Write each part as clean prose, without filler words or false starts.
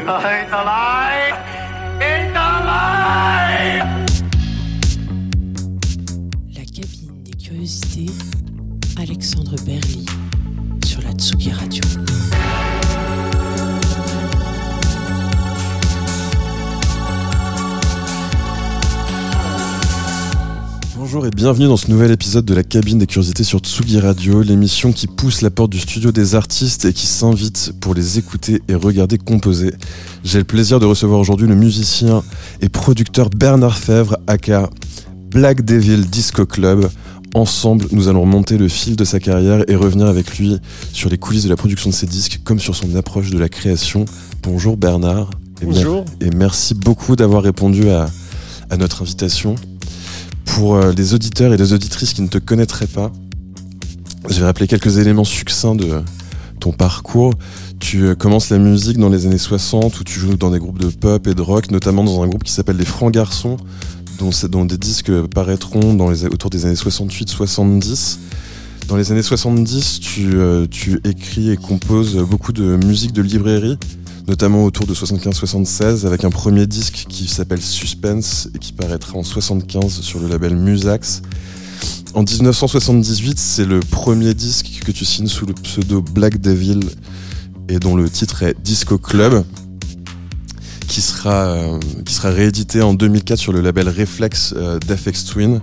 It's alive! It's alive! La cabine des curiosités, Alexandre Berli, sur la Tsugi Radio. Bonjour et bienvenue dans ce nouvel épisode de la cabine des curiosités sur Tsugi Radio, l'émission qui pousse la porte du studio des artistes et qui s'invite pour les écouter et regarder composer. J'ai le plaisir de recevoir aujourd'hui le musicien et producteur Bernard Fèvre, aka Black Devil Disco Club. Ensemble, nous allons remonter le fil de sa carrière et revenir avec lui sur les coulisses de la production de ses disques, comme sur son approche de la création. Bonjour Bernard. Bonjour. Et merci beaucoup d'avoir répondu à notre invitation. Pour les auditeurs et les auditrices qui ne te connaîtraient pas, je vais rappeler quelques éléments succincts de ton parcours. Tu commences la musique dans les années 60 où tu joues dans des groupes de pop et de rock, notamment dans un groupe qui s'appelle Les Francs Garçons, dont des disques paraîtront autour des années 68-70. Dans les années 70, tu écris et composes beaucoup de musique de librairie, notamment autour de 75-76, avec un premier disque qui s'appelle Suspense et qui paraîtra en 75 sur le label Musax. En 1978, c'est le premier disque que tu signes sous le pseudo Black Devil et dont le titre est Disco Club, qui sera réédité en 2004 sur le label Rephlex d'Aphex Twin.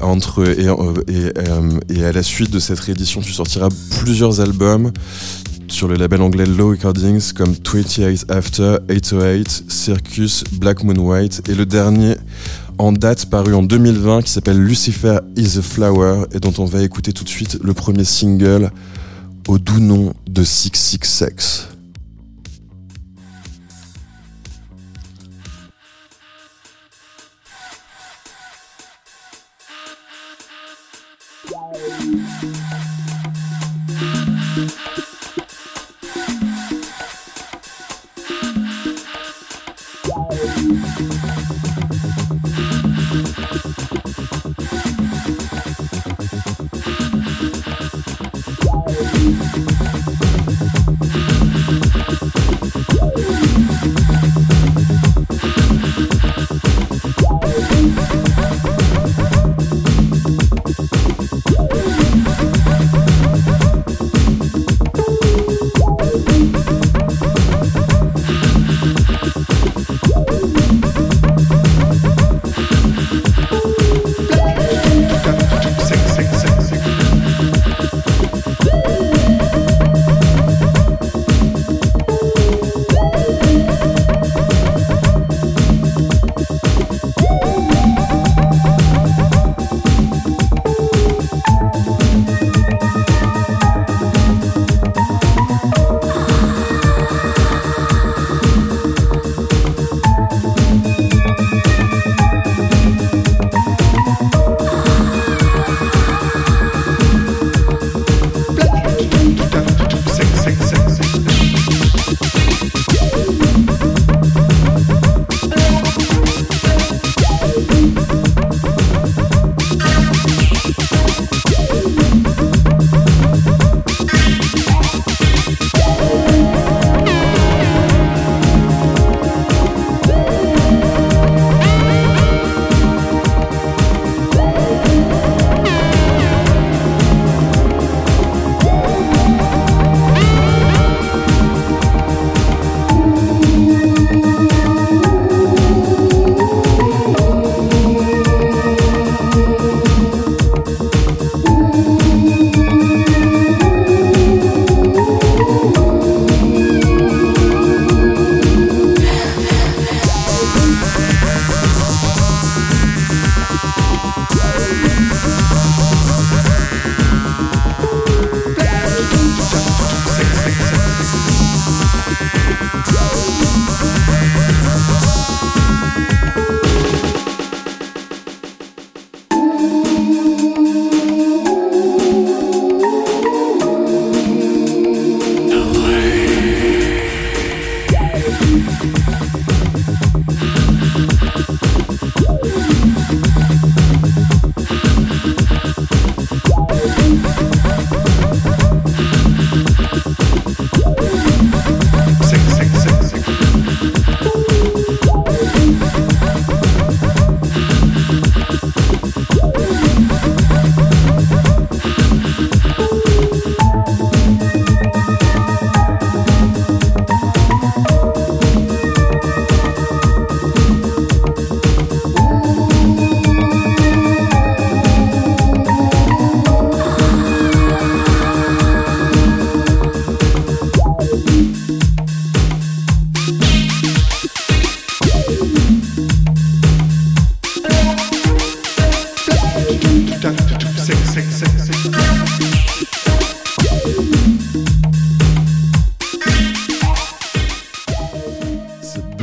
Et à la suite de cette réédition, tu sortiras plusieurs albums sur le label anglais Lo Recordings comme 28 After, 808, Circus, Black Moon White et le dernier en date paru en 2020 qui s'appelle Lucifer is a Flower et dont on va écouter tout de suite le premier single au doux nom de 666.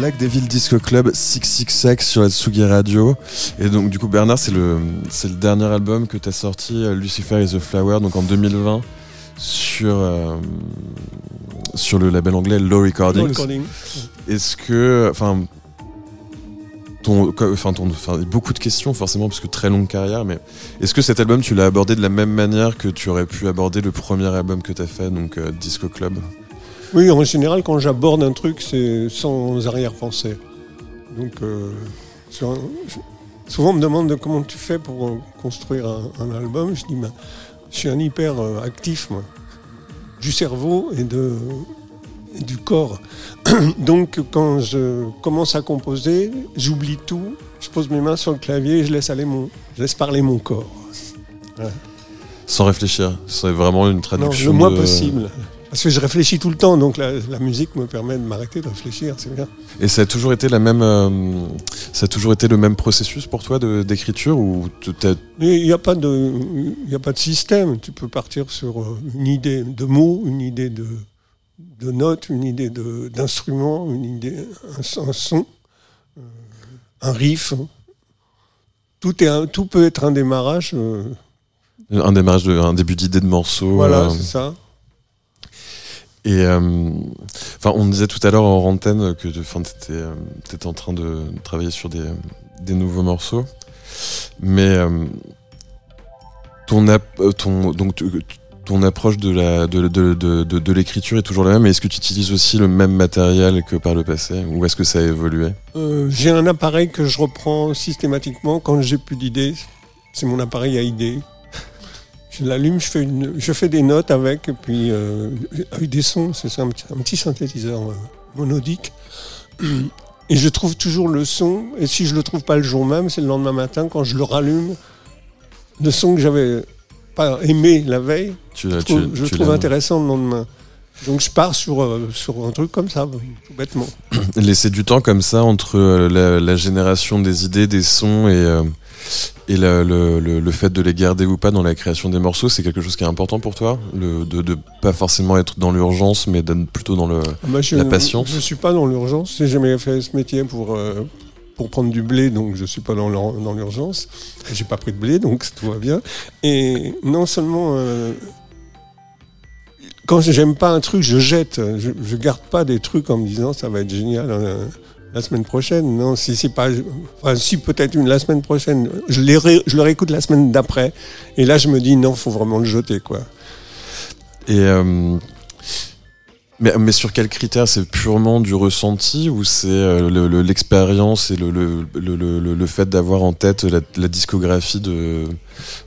Black Devil Disco Club 666 sur la Tsugi Radio. Et donc du coup Bernard, c'est le dernier album que tu as sorti, Lucifer is a Flower, donc en 2020 sur le label anglais Lo Recordings. Est-ce que beaucoup de questions forcément parce que très longue carrière, mais est-ce que cet album tu l'as abordé de la même manière que tu aurais pu aborder le premier album que tu as fait, donc Disco Club? Oui, en général, quand j'aborde un truc, c'est sans arrière-pensée. Donc, souvent on me demande de comment tu fais pour construire un album. Je dis, ben, je suis un hyper actif, moi, du cerveau et du corps. Donc, quand je commence à composer, j'oublie tout, je pose mes mains sur le clavier et je laisse parler mon corps. Voilà. Sans réfléchir, c'est vraiment une traduction. Non, le moins possible. Parce que je réfléchis tout le temps, donc la musique me permet de m'arrêter, de réfléchir, c'est bien. Et ça a toujours été ça a toujours été le même processus pour toi d'écriture ou il n'y a pas de système. Tu peux partir sur une idée de mots, une idée de notes, une idée d'instrument, un son, un riff. Tout peut être un démarrage. Un début d'idée de morceau. Voilà, c'est ça. Et on disait tout à l'heure en antenne que t'étais en train de travailler sur des nouveaux morceaux, mais ton approche de l'écriture est toujours la même. Mais est-ce que tu utilises aussi le même matériel que par le passé, ou est-ce que ça a évolué ? J'ai un appareil que je reprends systématiquement quand j'ai plus d'idées. C'est mon appareil à idées. Je l'allume, je fais des notes avec, et puis avec des sons, c'est ça, un petit synthétiseur monodique. Et je trouve toujours le son, et si je ne le trouve pas le jour même, c'est le lendemain matin, quand je le rallume, le son que je n'avais pas aimé la veille, je le trouve intéressant le lendemain. Donc je pars sur un truc comme ça, tout bêtement. Laisser du temps comme ça entre la génération des idées, des sons et le fait de les garder ou pas dans la création des morceaux, c'est quelque chose qui est important pour toi, de pas forcément être dans l'urgence, mais d'être plutôt dans la patience. Je suis pas dans l'urgence, j'ai jamais fait ce métier pour prendre du blé, donc je suis pas dans l'urgence. J'ai pas pris de blé, donc tout va bien. Et non seulement quand j'aime pas un truc, je jette. Je garde pas des trucs en me disant ça va être génial. La semaine prochaine, non, si c'est pas... Enfin, si, peut-être la semaine prochaine. Je le réécoute la semaine d'après. Et là, je me dis, non, faut vraiment le jeter, quoi. Et... Mais sur quels critères ? C'est purement du ressenti ou c'est l'expérience et le fait d'avoir en tête la discographie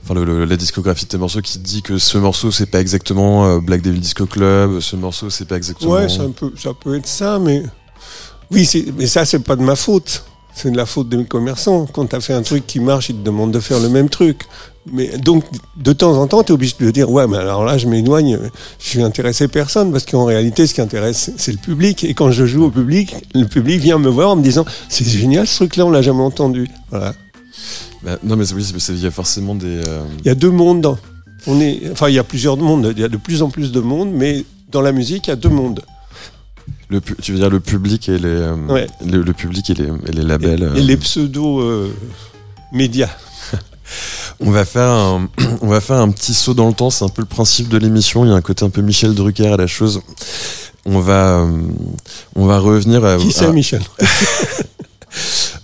la discographie de tes morceaux qui dit que ce morceau c'est pas exactement Black Devil Disco Club, ce morceau c'est pas exactement... Ouais, ça peut être ça, mais... Oui, mais ça, c'est pas de ma faute. C'est de la faute des commerçants. Quand t'as fait un truc qui marche, ils te demandent de faire le même truc. Mais donc, de temps en temps, t'es obligé de dire « Ouais, mais alors là, je m'éloigne, je vais intéresser personne. » Parce qu'en réalité, ce qui intéresse, c'est le public. Et quand je joue au public, le public vient me voir en me disant « C'est génial, ce truc-là, on l'a jamais entendu. » Voilà. Bah, non, mais oui, il y a forcément des... Il y a deux mondes. Il y a plusieurs mondes. Il y a de plus en plus de mondes, mais dans la musique, il y a deux mondes. Tu veux dire le public et ouais. Le public et les labels et les pseudo médias. On va faire un petit saut dans le temps. C'est un peu le principe de l'émission. Il y a un côté un peu Michel Drucker à la chose. On va revenir à... Qui c'est Michel?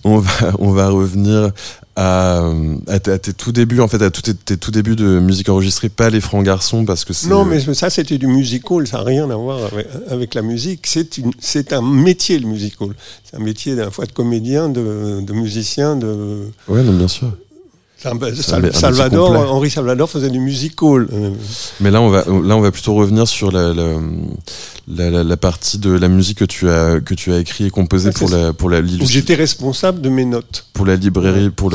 On va revenir à tes tout débuts, en fait, à tes tout débuts de musique enregistrée, pas les Francs Garçons, parce que c'est... Non, mais ça, c'était du musical, ça n'a rien à voir avec la musique. C'est un métier, le musical. C'est un métier à la fois de comédien, de musicien, de... Ouais, non, bien sûr. Henri Salvador faisait du musical. Mais là, on va plutôt revenir sur la partie de la musique que tu as écrit et composée pour l'illustration. J'étais responsable de mes notes. Pour la librairie, pour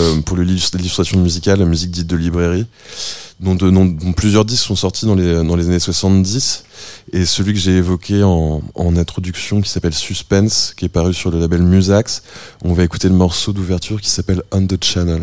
l'illustration musicale, la musique dite de librairie, dont plusieurs disques sont sortis dans les années 70. Et celui que j'ai évoqué en introduction, qui s'appelle Suspense, qui est paru sur le label Musax, on va écouter le morceau d'ouverture qui s'appelle On the Channel.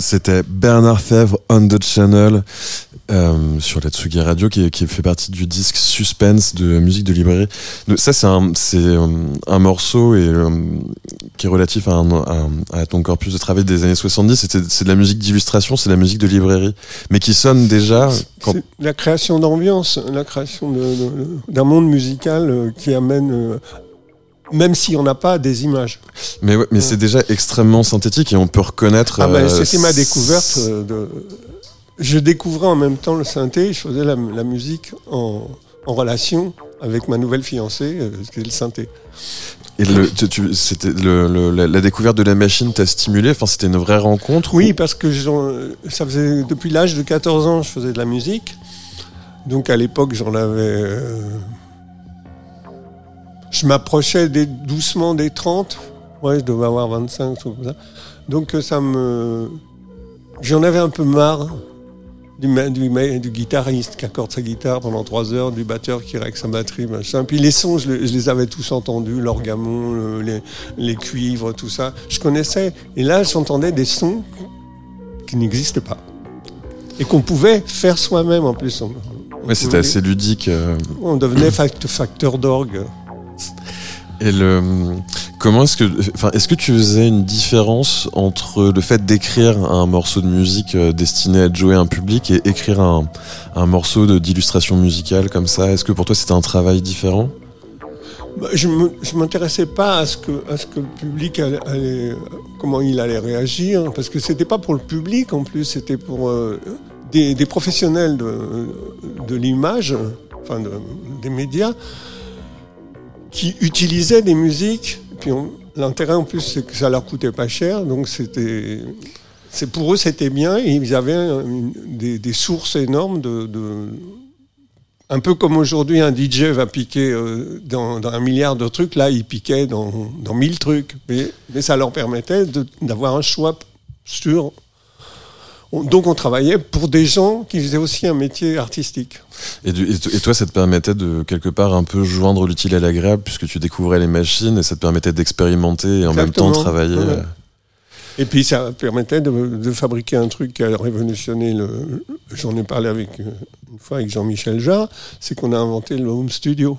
C'était Bernard Fèvre on the Channel sur la Tsugi Radio qui fait partie du disque Suspense de musique de librairie. Donc, ça c'est un morceau qui est relatif à ton corpus de travail des années 70. C'est de la musique d'illustration, c'est de la musique de librairie, mais qui sonne déjà. C'est la création d'ambiance, la création d'un monde musical qui amène. Même si on n'a pas des images. Mais ouais. C'est déjà extrêmement synthétique et on peut reconnaître... C'était ma découverte. Je découvrais en même temps le synthé, je faisais la musique en relation avec ma nouvelle fiancée, qui est le synthé. Et la découverte de la machine t'a stimulé, enfin, c'était une vraie rencontre? Oui, parce que ça faisait, depuis l'âge de 14 ans, je faisais de la musique. Donc à l'époque, j'en avais... Je m'approchais doucement des 30. Ouais, je devais avoir 25, tout ça. Donc j'en avais un peu marre du guitariste qui accorde sa guitare pendant 3 heures, du batteur qui règle sa batterie, machin. Puis les sons, je les avais tous entendus, l'orgamon, les cuivres, tout ça. Je connaissais. Et là, j'entendais des sons qui n'existaient pas. Et qu'on pouvait faire soi-même, en plus. Ouais, c'était assez ludique. On devenait facteur d'orgue. Et comment est-ce que tu faisais une différence entre le fait d'écrire un morceau de musique destiné à jouer à un public et écrire un morceau d'illustration musicale comme ça? Est-ce que pour toi c'était un travail différent? Je m'intéressais pas à ce que le public allait, comment il allait réagir, parce que c'était pas pour le public en plus, c'était pour des professionnels de l'image, enfin des médias, qui utilisaient des musiques, puis l'intérêt en plus c'est que ça leur coûtait pas cher, donc c'est pour eux c'était bien, et ils avaient des sources énormes de un peu comme aujourd'hui un DJ va piquer dans 1 milliard de trucs, là il piquait dans 1000 trucs, mais ça leur permettait d'avoir un choix sûr. Donc on travaillait pour des gens qui faisaient aussi un métier artistique. Et toi, ça te permettait de quelque part un peu joindre l'utile à l'agréable, puisque tu découvrais les machines et ça te permettait d'expérimenter et en même temps travailler. Ouais. Et puis ça permettait de fabriquer un truc qui a révolutionné le... J'en ai parlé une fois avec Jean-Michel Jarre, c'est qu'on a inventé le home studio.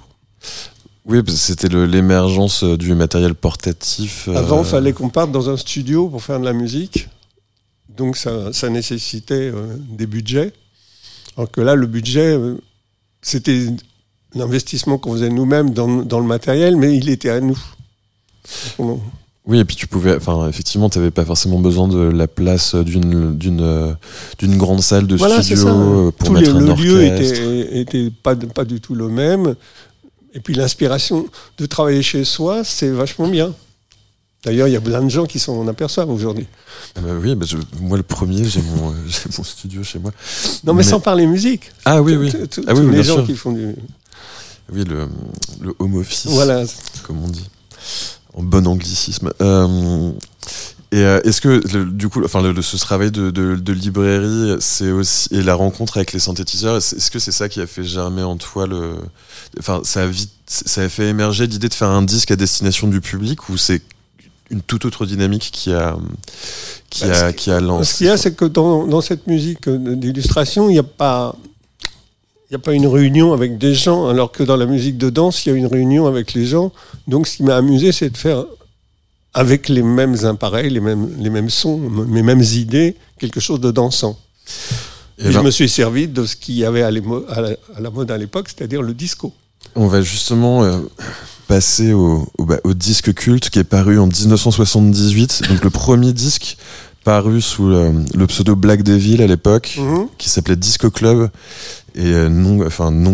Oui, c'était l'émergence du matériel portatif. Avant, il fallait qu'on parte dans un studio pour faire de la musique. Donc ça nécessitait des budgets. Alors que là, le budget, c'était l'investissement qu'on faisait nous-mêmes dans le matériel, mais il était à nous. Oui, et puis tu pouvais... Enfin, effectivement, tu n'avais pas forcément besoin de la place d'une grande salle de studio pour mettre un orchestre. Le lieu était pas du tout le même. Et puis l'inspiration de travailler chez soi, c'est vachement bien. D'ailleurs, il y a plein de gens qui s'en aperçoivent aujourd'hui. Moi le premier, j'ai mon studio chez moi. Non, mais sans parler musique. Ah oui, oui. Les gens qui font du... Oui, le home office, voilà. Comme on dit, en bon anglicisme. Et est-ce que, du coup, ce travail de librairie, c'est aussi, et la rencontre avec les synthétiseurs, est-ce que c'est ça qui a fait germer en toi ça a fait émerger l'idée de faire un disque à destination du public, ou c'est une toute autre dynamique qui a lancé. Ce qu'il y a, c'est que dans cette musique d'illustration, il n'y a pas une réunion avec des gens, alors que dans la musique de danse, il y a une réunion avec les gens. Donc, ce qui m'a amusé, c'est de faire avec les mêmes appareils, les mêmes sons, les mêmes idées, quelque chose de dansant. Et je me suis servi de ce qu'il y avait à la mode à l'époque, c'est-à-dire le disco. On va justement passer au disque culte qui est paru en 1978, donc le premier disque paru sous le pseudo Black Devil à l'époque, qui s'appelait Disco Club, et nom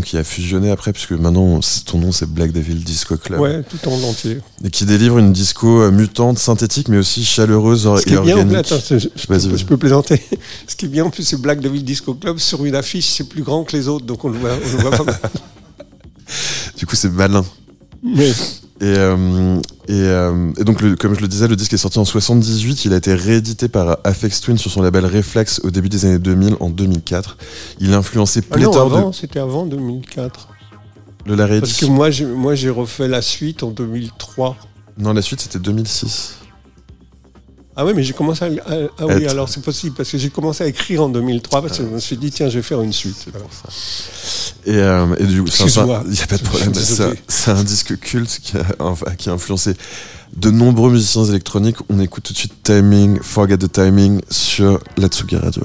qui a fusionné après, puisque maintenant ton nom c'est Black Devil Disco Club. Ouais, tout en entier. Et qui délivre une disco mutante, synthétique, mais aussi chaleureuse et organique. Je peux plaisanter. Ce qui est bien en plus, c'est Black Devil Disco Club, sur une affiche c'est plus grand que les autres, donc on le voit pas mal. Du coup, c'est malin. Oui. Et donc, comme je le disais, le disque est sorti en 78. Il a été réédité par Aphex Twin sur son label Rephlex au début des années 2000, en 2004. Il a influencé pléthore C'était avant 2004. La réédition. Parce que moi, j'ai refait la suite en 2003. Non, la suite, c'était 2006. Ah oui, mais j'ai commencé oui, alors c'est possible, parce que j'ai commencé à écrire en 2003, parce que je me suis dit, tiens, je vais faire une suite. Alors. Et du coup, il n'y a pas de problème, c'est un disque culte qui a influencé de nombreux musiciens électroniques. On écoute tout de suite Timing, Forget the Timing, sur la Tsugi Radio.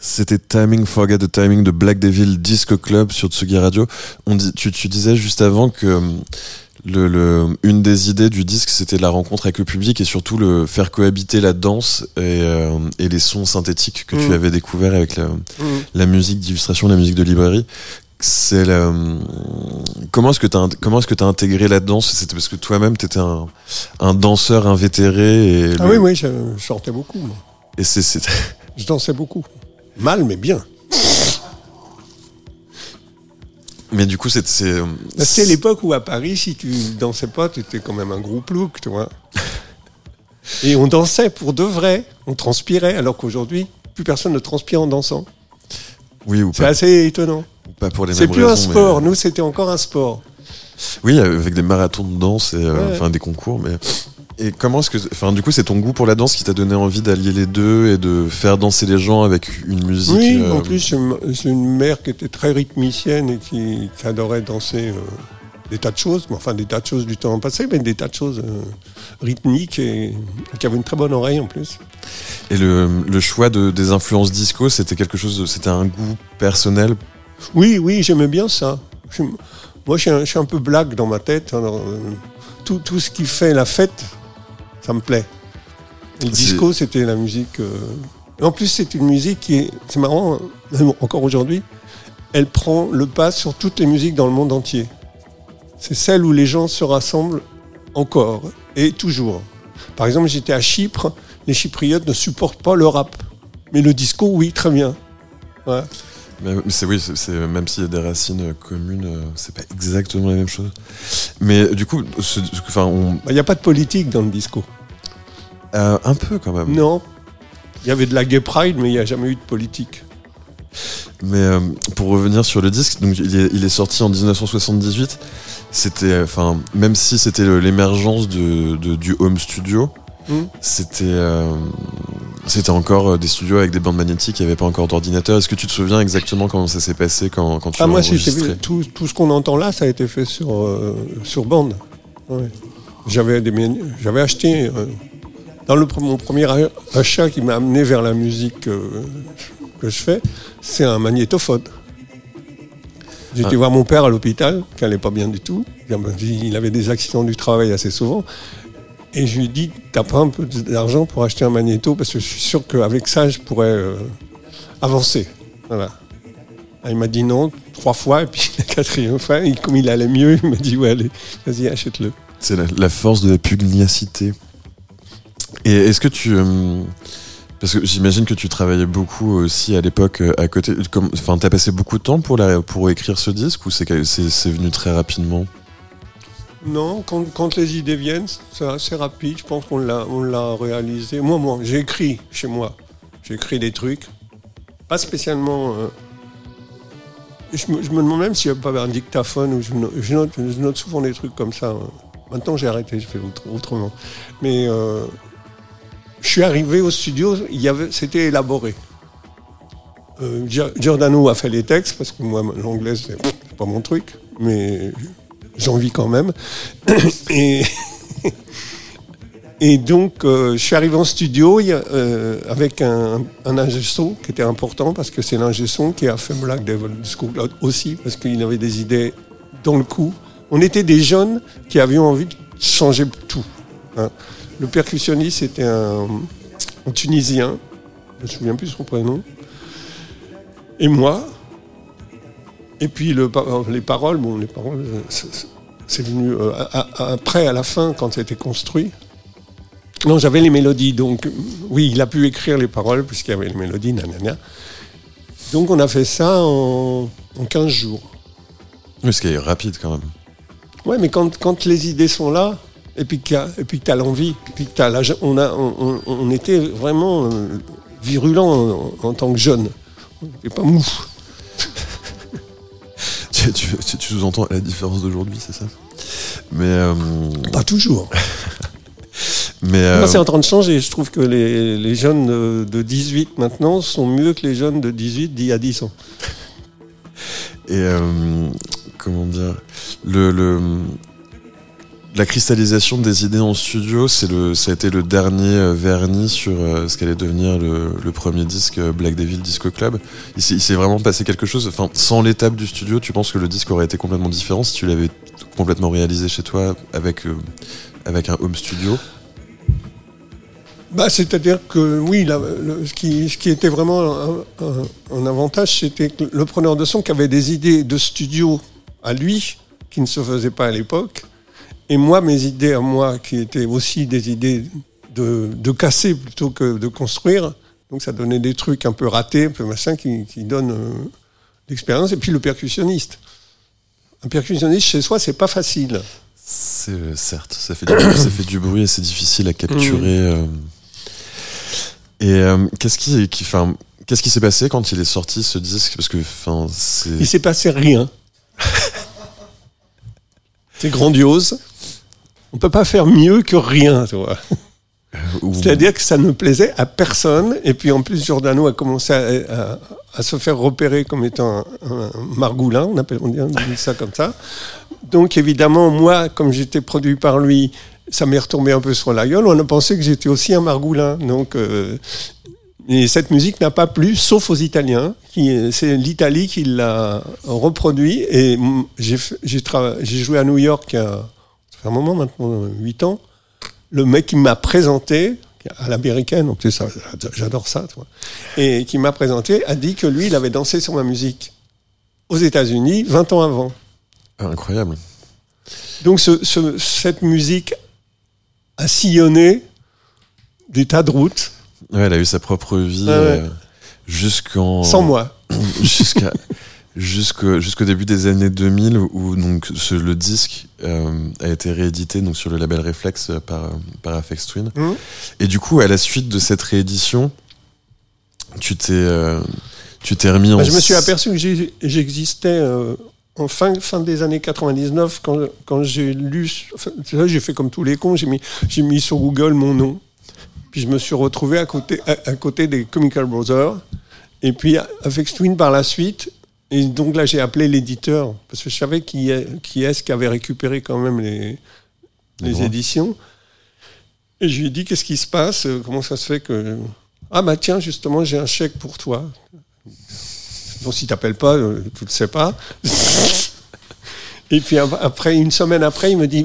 C'était Timing, Forget the Timing de Black Devil Disco Club sur Tsugi Radio. Tu disais juste avant que une des idées du disque, c'était la rencontre avec le public et surtout le faire cohabiter la danse et les sons synthétiques que tu avais découverts avec la musique d'illustration, la musique de librairie. Comment est-ce que tu as intégré la danse? C'était parce que toi-même, tu étais un danseur invétéré. Oui, je sortais beaucoup. Et je dansais beaucoup. Mal, mais bien. Mais du coup, c'est l'époque où à Paris, si tu dansais pas, tu étais quand même un groupe look, tu vois. Et on dansait pour de vrai. On transpirait, alors qu'aujourd'hui, plus personne ne transpire en dansant. Oui, ou pas. C'est assez étonnant. Pas pour les mêmes raisons. C'est plus un sport. Nous, c'était encore un sport. Oui, avec des marathons de danse et des concours, mais... Et comment est-ce que, enfin, du coup, c'est ton goût pour la danse qui t'a donné envie d'allier les deux et de faire danser les gens avec une musique. Oui, en plus, c'est une mère qui était très rythmicienne et qui adorait danser des tas de choses, enfin des tas de choses du temps passé, mais des tas de choses rythmiques et qui avait une très bonne oreille en plus. Et le choix des influences disco, c'était quelque chose, c'était un goût personnel. Oui, j'aimais bien ça. Moi, je suis un peu blague dans ma tête. Alors, tout ce qui fait la fête, ça me plaît. Et le disco, c'était la musique. En plus, c'est une musique qui est. C'est marrant, même encore aujourd'hui, elle prend le pas sur toutes les musiques dans le monde entier. C'est celle où les gens se rassemblent encore et toujours. Par exemple, j'étais à Chypre, les Chypriotes ne supportent pas le rap. Mais le disco, oui, très bien. Voilà. Mais c'est même s'il y a des racines communes, c'est pas exactement la même chose. Mais du coup, il n'y a pas de politique dans le disco. Un peu quand même. Non, il y avait de la gay pride, mais il n'y a jamais eu de politique. Mais pour revenir sur le disque, donc il est sorti en 1978. C'était, enfin, même si c'était l'émergence du home studio. C'était encore des studios avec des bandes magnétiques, il n'y avait pas encore d'ordinateur. Est-ce que tu te souviens exactement comment ça s'est passé quand tu as enregistré? Tout ce qu'on entend là, ça a été fait sur bande. Ouais. J'avais acheté, dans mon premier achat qui m'a amené vers la musique que je fais, c'est un magnétophone. J'étais voir mon père à l'hôpital, qui n'allait pas bien du tout. Il avait des accidents du travail assez souvent. Et je lui ai dit, t'as pas un peu d'argent pour acheter un magnéto, parce que je suis sûr qu'avec ça, je pourrais avancer. Voilà. Il m'a dit non, 3 fois, et puis la 4e fois, comme il allait mieux, il m'a dit, ouais, allez, vas-y, achète-le. C'est la force de la pugnacité. Et est-ce que tu... parce que j'imagine que tu travaillais beaucoup aussi à l'époque à côté... Enfin, t'as passé beaucoup de temps pour écrire ce disque, ou c'est venu très rapidement ? Non, quand les idées viennent, c'est assez rapide, je pense qu'on l'a réalisé. Moi, j'ai écrit chez moi, des trucs, pas spécialement... je me demande même s'il n'y a pas un dictaphone, où je note souvent des trucs comme ça. Maintenant j'ai arrêté, je fais autrement. Mais je suis arrivé au studio, c'était élaboré. Giordano a fait les textes, parce que moi l'anglais c'est pas mon truc, mais... J'en vis quand même. Et donc, je suis arrivé en studio avec un ingé son qui était important, parce que c'est l'ingé son qui a fait Black Devil Disco Club aussi, parce qu'il avait des idées dans le coup. On était des jeunes qui avions envie de changer tout. Hein. Le percussionniste était un Tunisien, je ne me souviens plus son prénom, et moi. Et puis les paroles, c'est venu après, à la fin, quand c'était construit. Non, j'avais les mélodies, donc oui, il a pu écrire les paroles, puisqu'il y avait les mélodies, nanana. Donc on a fait ça en 15 jours. Oui, ce qui est rapide quand même. Oui, mais quand les idées sont là, et puis que tu as l'envie, puis que on était vraiment virulents en tant que jeunes. On n'était pas mou. Tu sous-entends la différence d'aujourd'hui, c'est ça? Mais pas toujours. Mais c'est en train de changer. Je trouve que les jeunes de 18 maintenant sont mieux que les jeunes de 18 d'il y a 10 ans. Et comment dire, la cristallisation des idées en studio, ça a été le dernier vernis sur ce qu'allait devenir le premier disque Black Devil Disco Club. Il s'est vraiment passé quelque chose. Enfin, sans l'étape du studio, tu penses que le disque aurait été complètement différent si tu l'avais complètement réalisé chez toi avec un home studio? Bah, c'est-à-dire que oui, ce qui était vraiment un avantage, c'était que le preneur de son qui avait des idées de studio à lui, qui ne se faisaient pas à l'époque. Et moi, mes idées à moi, qui étaient aussi des idées de casser plutôt que de construire, donc ça donnait des trucs un peu ratés, un peu machin, qui donnent l'expérience. Et puis le percussionniste. Un percussionniste, chez soi, c'est pas facile. Certes, ça fait du bruit et c'est difficile à capturer. Et qu'est-ce qui s'est passé quand il est sorti, ce disque? Parce que, il s'est passé rien. C'est grandiose. on ne peut pas faire mieux que rien, tu vois. C'est-à-dire que ça ne plaisait à personne. Et puis en plus, Giordano a commencé à se faire repérer comme étant un margoulin, on dit ça comme ça. Donc évidemment, moi, comme j'étais produit par lui, ça m'est retombé un peu sur la gueule. On a pensé que j'étais aussi un margoulin. Donc, et cette musique n'a pas plu, sauf aux Italiens. C'est l'Italie qui l'a reproduit. Et j'ai joué à New York il y a un moment maintenant, 8 ans. Le mec qui m'a présenté, à l'américaine, en plus, ça, j'adore ça, toi, et qui m'a présenté, a dit que lui, il avait dansé sur ma musique aux États-Unis 20 ans avant. Incroyable. Donc, cette musique a sillonné des tas de routes. Ouais, elle a eu sa propre vie jusqu'en. Sans moi. Jusqu'au début des années 2000 où donc le disque a été réédité donc sur le label Rephlex par Aphex Twin. Mmh. Et du coup à la suite de cette réédition, tu t'es remis en... Je me suis aperçu que j'existais en fin des années 99 quand j'ai lu, enfin, j'ai fait comme tous les cons, j'ai mis sur Google mon nom. Puis je me suis retrouvé à côté des Chemical Brothers et puis Aphex Twin par la suite. Et donc là, j'ai appelé l'éditeur, parce que je savais qui avait récupéré quand même les éditions. Et je lui ai dit, qu'est-ce qui se passe ? Comment ça se fait que... Ah bah tiens, justement, j'ai un chèque pour toi. Donc si t'appelles pas, tu le sais pas. Et puis après, une semaine après, il me dit,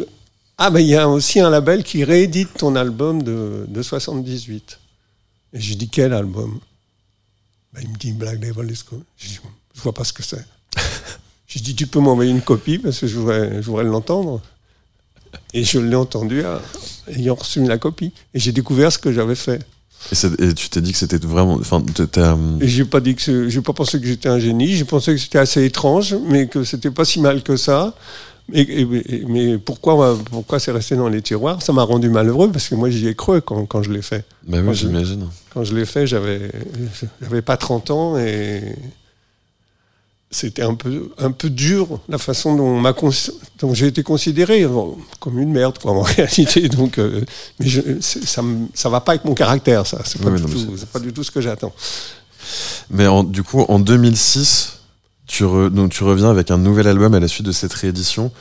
ah bah il y a aussi un label qui réédite ton album de 78. Et je lui ai dit, quel album ? Bah, il me dit, Black Devil Disco. Je lui ai dit, je vois pas ce que c'est. J'ai dit, tu peux m'envoyer une copie parce que je voudrais l'entendre. Et je l'ai entendu ayant reçu la copie. Et j'ai découvert ce que j'avais fait. Et tu t'es dit que c'était vraiment... J'ai pas pensé que j'étais un génie. J'ai pensé que c'était assez étrange, mais que c'était pas si mal que ça. Mais pourquoi c'est resté dans les tiroirs ? Ça m'a rendu malheureux parce que moi j'y ai cru quand je l'ai fait. Bah oui, j'imagine. Quand je l'ai fait, j'avais pas 30 ans et... C'était un peu dur, la façon dont j'ai été considéré, comme une merde, quoi, en réalité. Donc, mais ça va pas avec mon caractère, ça. C'est pas du tout ce que j'attends. Mais du coup, en 2006, tu reviens avec un nouvel album à la suite de cette réédition,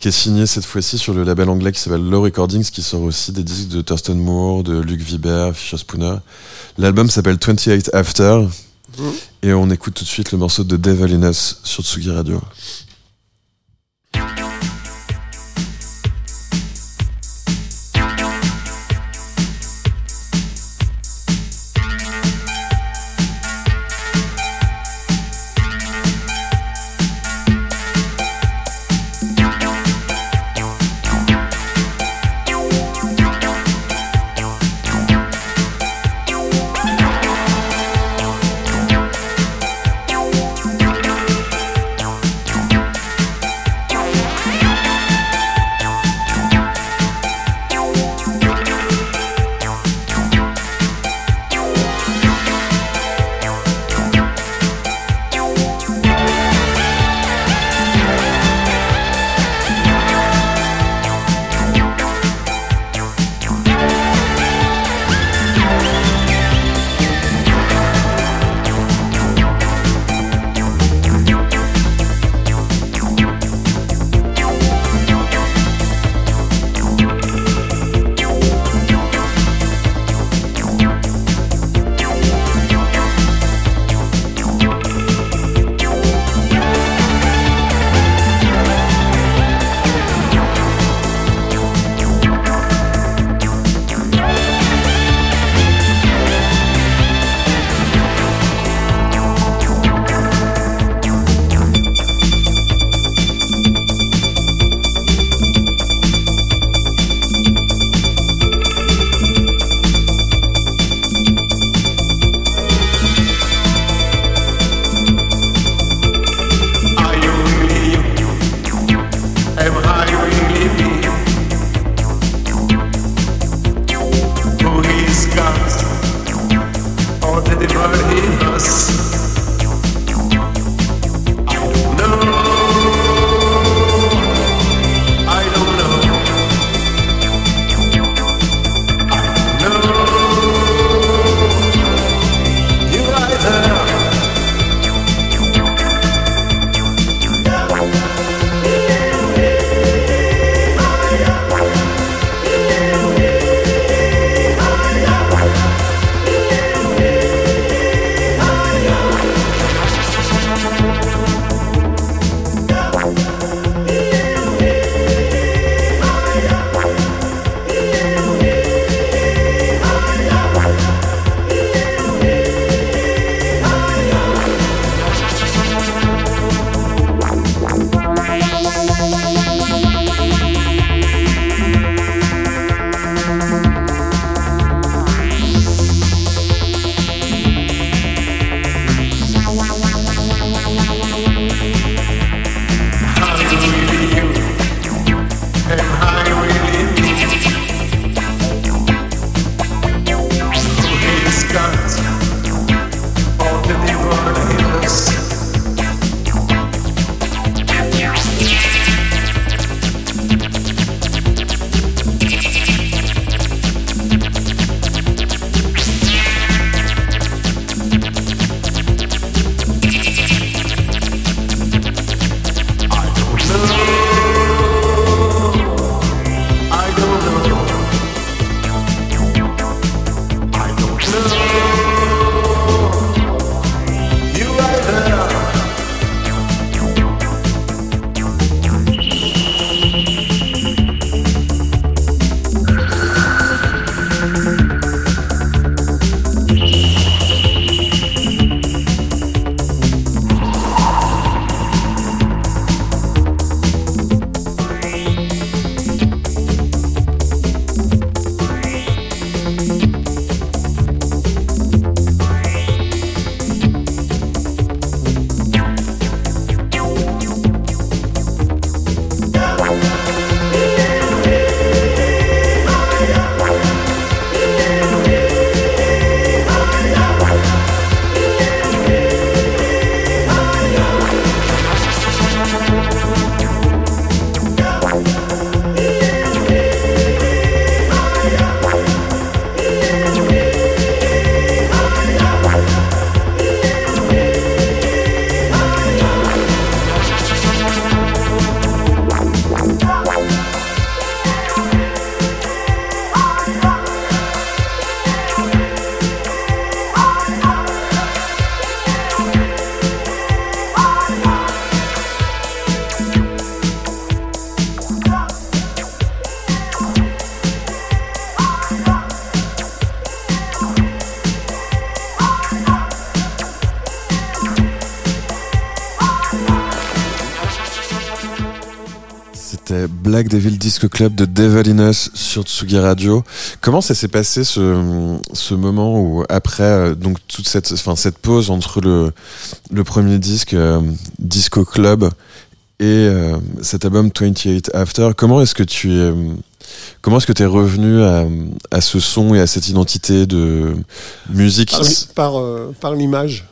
qui est signé cette fois-ci sur le label anglais qui s'appelle Lo Recordings, qui sort aussi des disques de Thurston Moore, de Luc Vibert, Fisher Spooner. L'album s'appelle 28 After. Et on écoute tout de suite le morceau de Devil in Us sur Tsugi Radio. C'était Black Devil Disco Club de Devil in Us sur Tsugi Radio. Comment ça s'est passé ce moment où après donc toute cette pause entre le premier disque Disco Club et cet album 28 After, comment est-ce que tu es revenu à ce son et à cette identité de musique par l'image,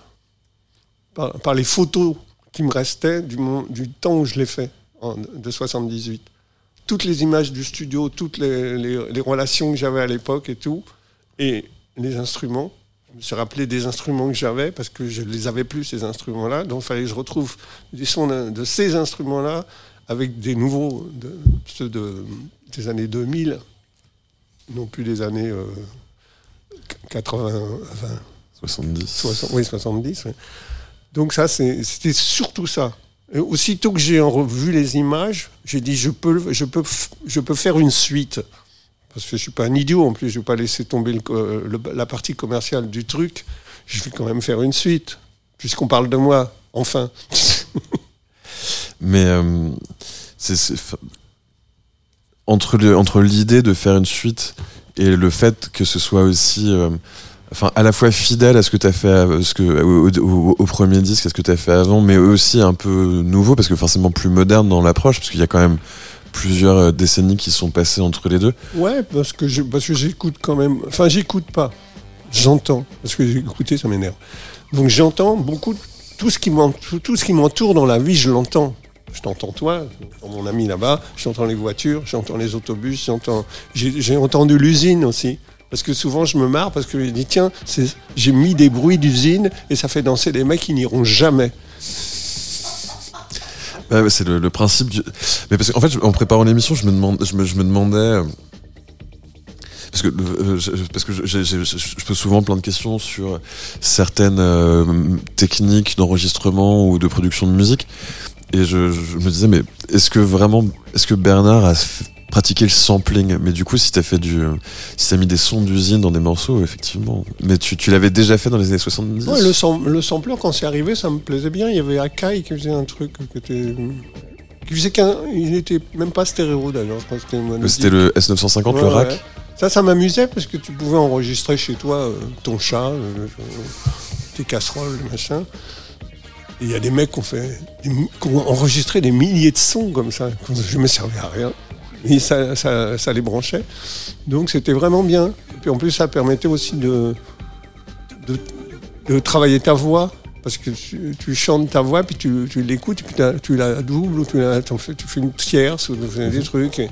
par les photos qui me restaient du temps où je l'ai fait, de 78. Toutes les images du studio, toutes les relations que j'avais à l'époque et tout, et les instruments. Je me suis rappelé des instruments que j'avais, parce que je ne les avais plus, ces instruments-là. Donc, il fallait que je retrouve des sons de ces instruments-là avec des nouveaux, ceux des années 2000, non plus des années 80... 20, 70. 70. Oui. Donc ça, c'était surtout ça. Et aussitôt que j'ai revu les images, j'ai dit je peux faire une suite, parce que je suis pas un idiot en plus, je vais pas laisser tomber la partie commerciale du truc. Je vais quand même faire une suite, puisqu'on parle de moi, enfin. Mais entre l'idée de faire une suite et le fait que ce soit aussi à la fois fidèle à ce que t'as fait, au premier disque, à ce que t'as fait avant, mais aussi un peu nouveau, parce que forcément plus moderne dans l'approche, parce qu'il y a quand même plusieurs décennies qui sont passées entre les deux. Ouais, parce que j'écoute quand même. Enfin, j'écoute pas. J'entends. Parce que écouter, ça m'énerve. Donc j'entends beaucoup tout ce qui m'entoure dans la vie, je l'entends. Je t'entends toi, mon ami là-bas. J'entends les voitures, j'entends les autobus, j'ai entendu l'usine aussi. Parce que souvent, je me marre parce que je dis, tiens, j'ai mis des bruits d'usine et ça fait danser des mecs qui n'iront jamais. Ouais, c'est le principe du... Mais parce qu'en fait, en préparant l'émission, je me demandais... Parce que je pose souvent plein de questions sur certaines techniques d'enregistrement ou de production de musique. Et je me disais, mais est-ce que Bernard a... pratiquer le sampling, mais du coup si t'as mis des sons d'usine dans des morceaux, effectivement, mais tu l'avais déjà fait dans les années 70. Ouais, le sampler, quand c'est arrivé, ça me plaisait bien. Il y avait Akai qui faisait un truc qui faisait il était même pas stéréo d'ailleurs, je pense que c'était le S950, ouais, le rack, ouais. Ça m'amusait parce que tu pouvais enregistrer chez toi ton chat, tes casseroles, machin. Il y a des mecs qui ont enregistré des milliers de sons comme ça, je me servais à rien. Et ça les branchait. Donc c'était vraiment bien. Et puis en plus, ça permettait aussi de travailler ta voix. Parce que tu chantes ta voix, puis tu l'écoutes, puis tu la doubles, ou tu fais une tierce, ou tu fais des trucs. Et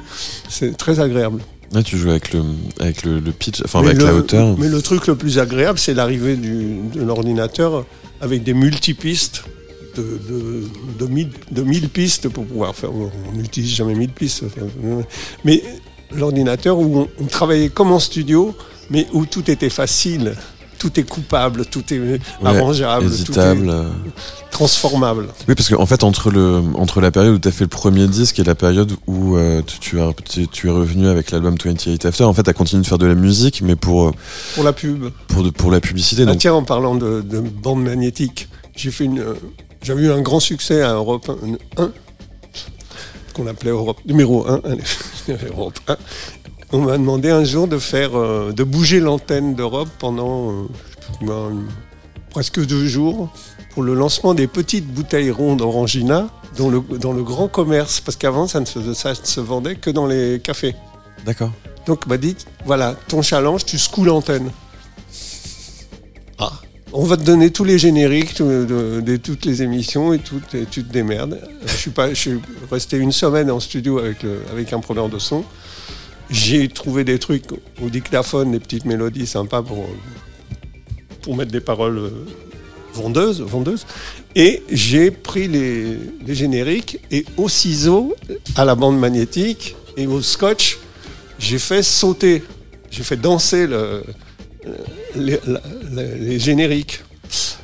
c'est très agréable. Là, tu joues avec le pitch, enfin avec la hauteur. Mais le truc le plus agréable, c'est l'arrivée de l'ordinateur avec des multipistes. De 1000 pistes pour pouvoir faire. On n'utilise jamais 1000 pistes. Mais l'ordinateur où on travaillait comme en studio, mais où tout était facile, tout est coupable, tout est arrangeable, éditable, tout est transformable. Oui, parce qu'en fait, entre la période où tu as fait le premier disque et la période où tu es revenu avec l'album 28 After, en fait, tu as continué de faire de la musique, mais pour la pub. Pour la publicité. Donc. Tiens, en parlant de bande magnétique, j'avais eu un grand succès à Europe 1, qu'on appelait Europe numéro 1. Europe 1. On m'a demandé un jour de bouger l'antenne d'Europe pendant presque 2 jours pour le lancement des petites bouteilles rondes Orangina dans le grand commerce. Parce qu'avant, ça ne se vendait que dans les cafés. D'accord. Donc, on m'a dit, voilà, ton challenge, tu secoues l'antenne. Ah. On va te donner tous les génériques de toutes les émissions et tu te démerdes. Je suis resté 1 semaine en studio avec un preneur de son. J'ai trouvé des trucs au dictaphone, des petites mélodies sympas pour mettre des paroles vendeuses. Et j'ai pris les génériques et au ciseau, à la bande magnétique et au scotch, j'ai fait danser les génériques.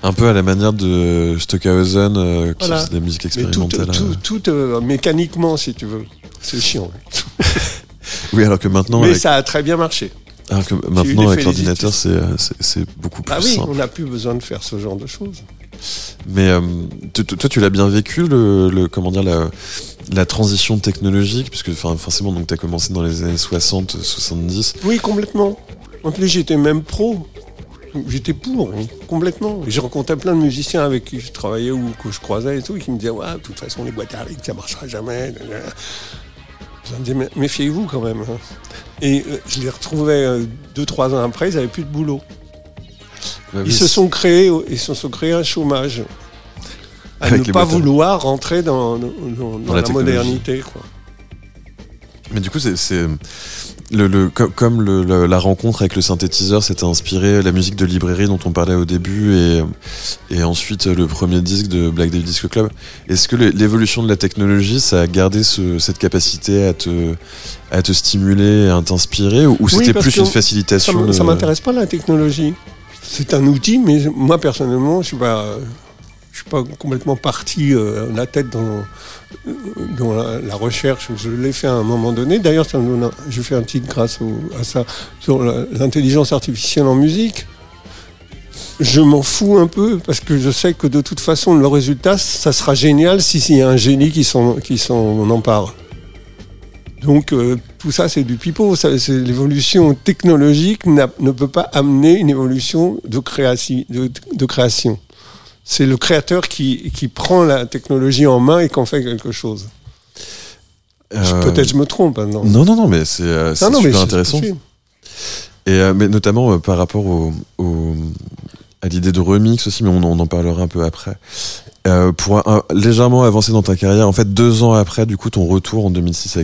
Un peu à la manière de Stockhausen, qui faisait de la musique expérimentale. Mais tout mécaniquement, si tu veux. C'est chiant. Oui, alors que maintenant... Mais ça a très bien marché. Alors que maintenant, avec l'ordinateur, c'est beaucoup plus simple. Ah oui, on n'a plus besoin de faire ce genre de choses. Mais toi, tu l'as bien vécu, la transition technologique, puisque forcément, donc, t'as commencé dans les années 60, 70. Oui, complètement. En plus, j'étais même pro. J'étais pour, complètement. J'ai rencontré plein de musiciens avec qui je travaillais ou que je croisais et tout, et qui me disaient ouais, de toute façon, les boîtes à rythme, ça marchera jamais. Je me disais méfiez-vous quand même. Et je les retrouvais 2-3 ans après, ils n'avaient plus de boulot. Bah, ils se sont créés un chômage. À ne pas vouloir rentrer dans la modernité, quoi. Mais du coup, c'est la rencontre avec le synthétiseur, c'était inspiré la musique de librairie dont on parlait au début et ensuite le premier disque de Black Devil Disco Club. Est-ce que l'évolution de la technologie, ça a gardé cette capacité à te stimuler, à t'inspirer, ou c'était plus une facilitation? Ça m'intéresse pas, la technologie. C'est un outil, mais moi personnellement, je suis pas complètement parti la tête dans la recherche. Je l'ai fait à un moment donné. D'ailleurs, ça me donne j'ai fait un titre grâce à ça sur l'intelligence artificielle en musique. Je m'en fous un peu parce que je sais que de toute façon, le résultat, ça sera génial s'il y a un génie qui s'en empare. Donc tout ça, c'est du pipeau. C'est l'évolution technologique ne peut pas amener une évolution de création. C'est le créateur qui prend la technologie en main et qui en fait quelque chose. Peut-être je me trompe maintenant. Non, mais c'est super intéressant. Mais notamment par rapport à l'idée de remix aussi, mais on en parlera un peu après. Pour légèrement avancer dans ta carrière, en fait 2 ans après, du coup, ton retour en 2006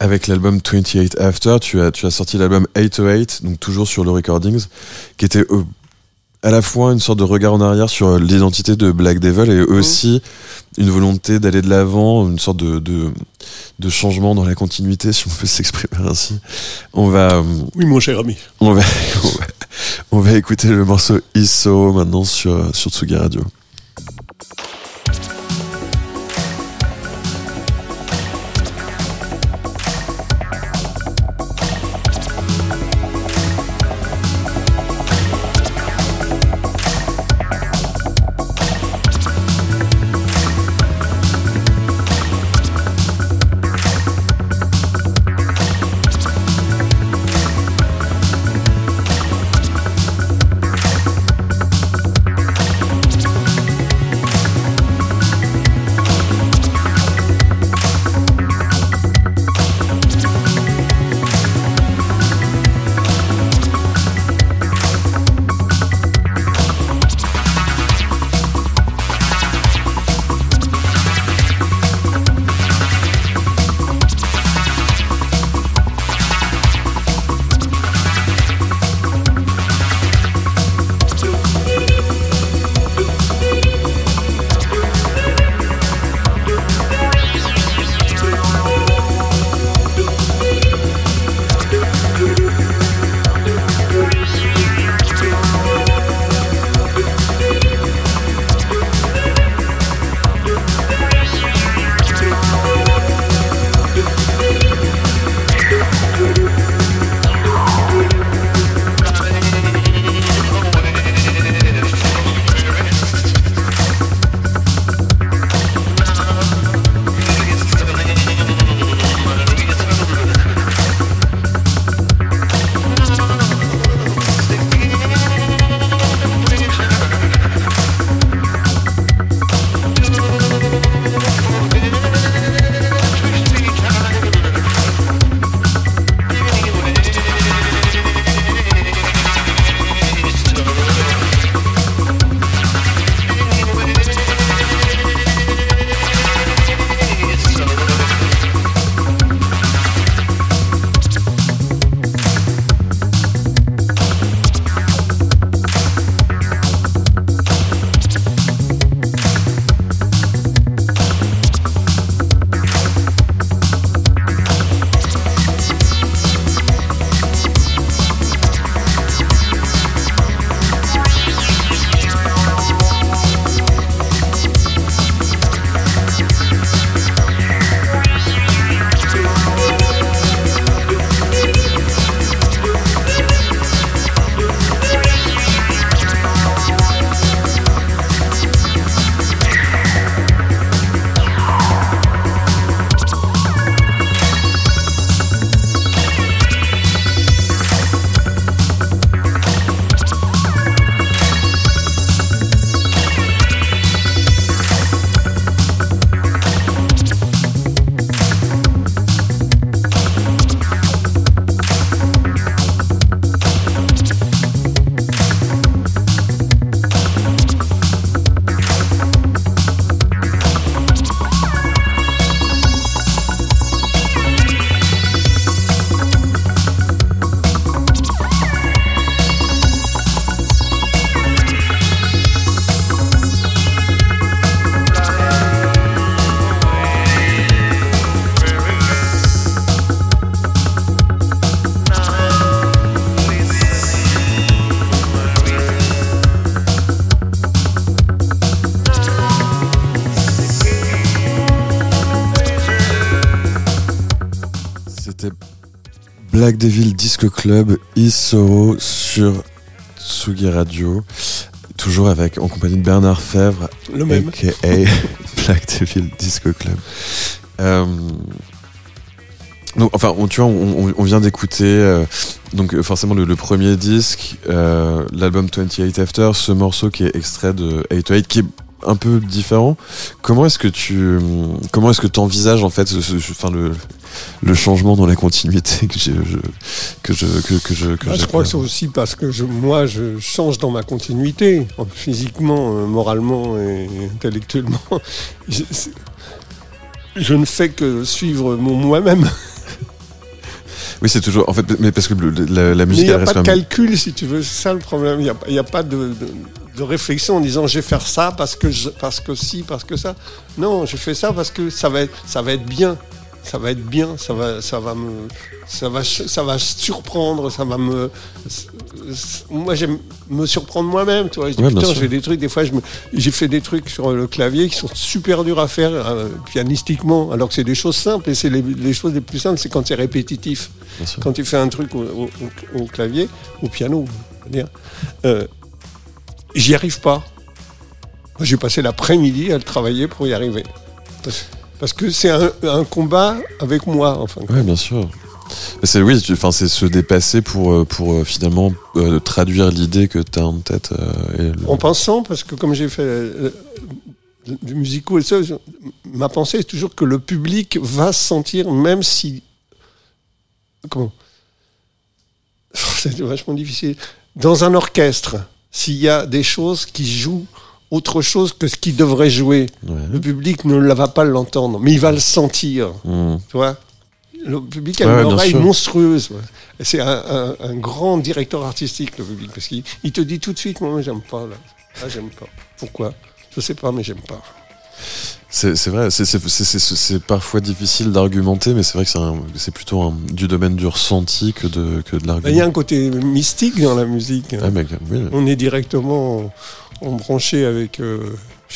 avec l'album 28 After, tu as sorti l'album 808, donc toujours sur Lo Recordings, qui était... à la fois une sorte de regard en arrière sur l'identité de Black Devil et aussi une volonté d'aller de l'avant, une sorte de changement dans la continuité, si on peut s'exprimer ainsi. Oui, mon cher ami. On va écouter le morceau ISO maintenant sur Tsugi Radio. Black Devil Disco Club is Sorrow sur Tsugi Radio, toujours avec, en compagnie de Bernard Fèvre, le même, aka Black Devil Disco Club. Donc, enfin, on vient d'écouter donc forcément le premier disque, l'album 28 After, ce morceau qui est extrait de 808, qui est un peu différent. Comment est-ce que t'envisages en fait le changement dans la continuité que je crois que c'est aussi parce que moi je change dans ma continuité, physiquement, moralement et intellectuellement. Je ne fais que suivre mon moi-même. Oui, c'est toujours en fait, mais parce que la musique, elle reste. Il n'y a pas de calcul, si tu veux, c'est ça le problème. Il n'y a pas de réflexion en disant je vais faire ça parce que ça. Non, je fais ça parce que ça va être bien, ça va me surprendre, moi j'aime me surprendre moi-même, tu vois. Je dis, putain, je fais des trucs, des fois j'ai fait des trucs sur le clavier qui sont super durs à faire pianistiquement, alors que c'est des choses simples, et c'est les choses les plus simples, c'est quand c'est répétitif. Quand tu fais un truc au clavier, au piano, on va dire, j'y arrive pas. J'ai passé l'après-midi à le travailler pour y arriver. Parce que c'est un combat avec moi, enfin. Oui, bien sûr. C'est se dépasser pour finalement traduire l'idée que tu as en tête. En pensant, parce que comme j'ai fait du musico et ça, ma pensée est toujours que le public va sentir, même si. Comment ? C'est vachement difficile. Dans un orchestre, s'il y a des choses qui jouent autre chose que ce qu'il devrait jouer, ouais, le public ne va pas l'entendre, mais il va le sentir. Tu vois, le public a une oreille monstrueuse. C'est un grand directeur artistique, le public, parce qu'il te dit tout de suite, moi j'aime pas, là j'aime pas. Pourquoi ? Je sais pas, mais j'aime pas. C'est vrai, c'est parfois difficile d'argumenter, mais c'est vrai que c'est plutôt du domaine du ressenti que de l'argument. Il y a un côté mystique dans la musique. Ah, mais, oui. On est directement branché avec, je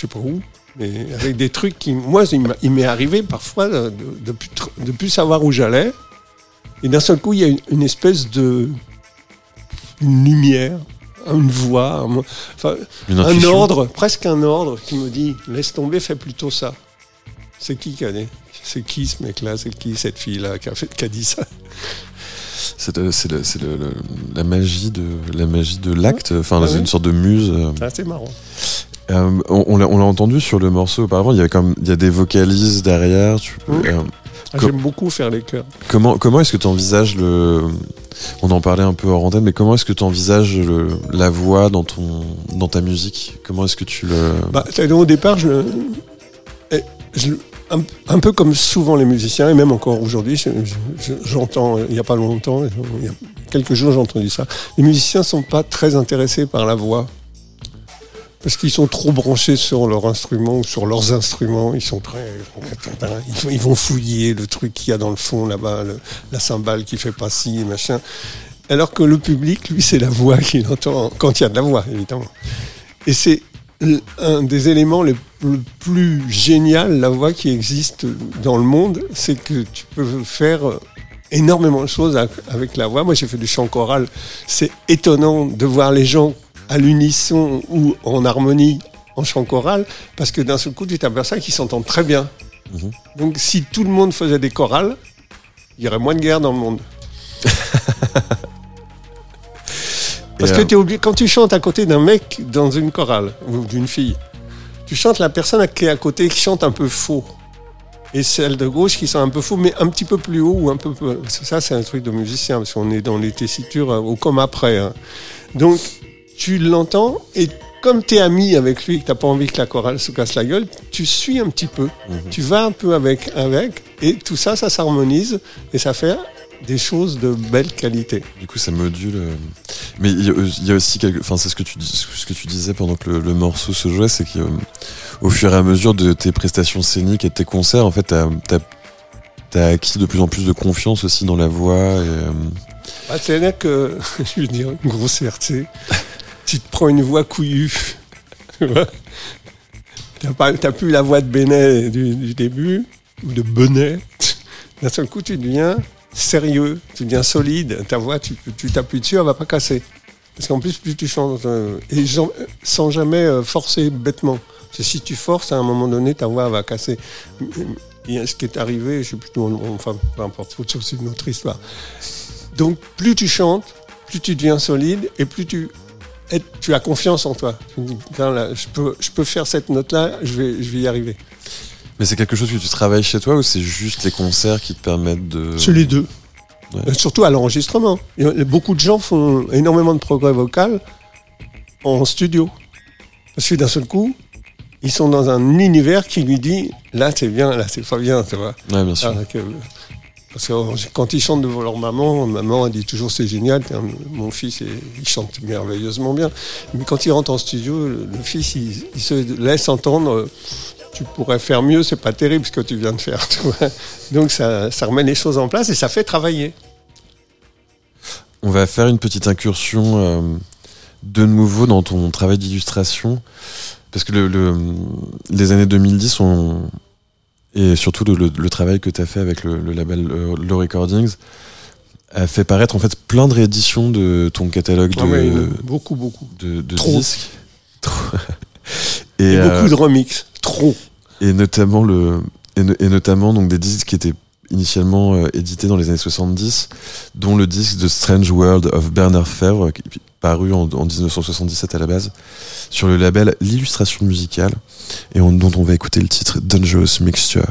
sais pas où, mais avec des trucs qui... Moi, il m'est arrivé parfois de plus savoir où j'allais, et d'un seul coup, il y a une espèce de... une lumière... une voix, un ordre, presque un ordre qui me dit laisse tomber, fais plutôt ça. C'est qui ce mec-là, c'est qui cette fille-là qui a dit ça? C'est la magie de l'acte, c'est une sorte de muse. Ah, c'est marrant. On l'a entendu sur le morceau auparavant. Il y a des vocalises derrière. J'aime beaucoup faire les chœurs. Comment est-ce que tu envisages on en parlait un peu hors antenne, mais comment est-ce que tu envisages la voix dans ta musique ? Comment est-ce que tu le... au départ, un peu comme souvent les musiciens, et même encore aujourd'hui, j'entends, il n'y a pas longtemps, il y a quelques jours j'ai entendu ça, les musiciens ne sont pas très intéressés par la voix, parce qu'ils sont trop branchés sur leur instrument ou sur leurs instruments, ils sont très... Ils vont fouiller le truc qu'il y a dans le fond là-bas, la cymbale qui fait pas ci et machin. Alors que le public, lui, c'est la voix qu'il entend, quand il y a de la voix, évidemment. Et c'est un des éléments le plus génial, la voix qui existe dans le monde, c'est que tu peux faire énormément de choses avec la voix. Moi, j'ai fait du chant choral. C'est étonnant de voir les gens à l'unisson ou en harmonie en chant choral, parce que d'un seul coup tu t'aperçois qu'ils s'entendent très bien. Donc si tout le monde faisait des chorales, il y aurait moins de guerre dans le monde. Parce que t'es obligé, quand tu chantes à côté d'un mec dans une chorale ou d'une fille, tu chantes la personne qui est à côté qui chante un peu faux, et celles de gauche qui sont un peu faux, mais un petit peu plus haut ou un peu plus... Ça c'est un truc de musicien, parce qu'on est dans les tessitures au comme après, hein. Donc tu l'entends, et comme t'es ami avec lui et que t'as pas envie que la chorale se casse la gueule, tu suis un petit peu, tu vas un peu avec, et tout ça, ça s'harmonise, et ça fait des choses de belle qualité. Du coup, ça module. Mais il y a aussi quelque... Enfin, c'est ce que tu disais pendant que le morceau se jouait, c'est qu'au fur et à mesure de tes prestations scéniques et de tes concerts, en fait, t'as acquis de plus en plus de confiance aussi dans la voix. C'est-à-dire que, je veux dire, une grossièreté. Tu te prends une voix couillue, tu vois. T'as plus la voix de Benet du début, ou de Benet. D'un seul coup, tu deviens sérieux, tu deviens solide, ta voix, tu t'appuies dessus, elle va pas casser. Parce qu'en plus, plus tu chantes, et sans jamais forcer bêtement. Parce que si tu forces, à un moment donné, ta voix va casser. Et ce qui est arrivé, je sais plutôt, enfin, peu importe, c'est une autre histoire. Donc, plus tu chantes, plus tu deviens solide, et plus tu as confiance en toi. Tu dis, là, je peux faire cette note-là, je vais y arriver. Mais c'est quelque chose que tu travailles chez toi, ou c'est juste les concerts qui te permettent de... C'est les deux. Ouais. Surtout à l'enregistrement. Beaucoup de gens font énormément de progrès vocal en studio. Parce que d'un seul coup, ils sont dans un univers qui lui dit « Là, c'est bien, là, c'est pas bien. » Tu vois. Ouais, bien sûr. Parce que quand ils chantent devant leur maman, elle dit toujours « C'est génial, mon fils, il chante merveilleusement bien. » Mais quand il rentre en studio, le fils, il se laisse entendre « Tu pourrais faire mieux, c'est pas terrible ce que tu viens de faire. » Donc ça remet les choses en place et ça fait travailler. On va faire une petite incursion de nouveau dans ton travail d'illustration. Parce que les années 2010 et surtout le travail que tu as fait avec le label Lo Recordings a fait paraître en fait plein de rééditions de ton catalogue beaucoup de trop. Disques. Trop. Et beaucoup de remixes. Trop. Et notamment notamment donc des disques qui étaient initialement édités dans les années 70, dont le disque The Strange World of Bernard Fèvre, qui est paru en 1977 à la base, sur le label L'Illustration Musicale, et dont on va écouter le titre Dangerous Mixture.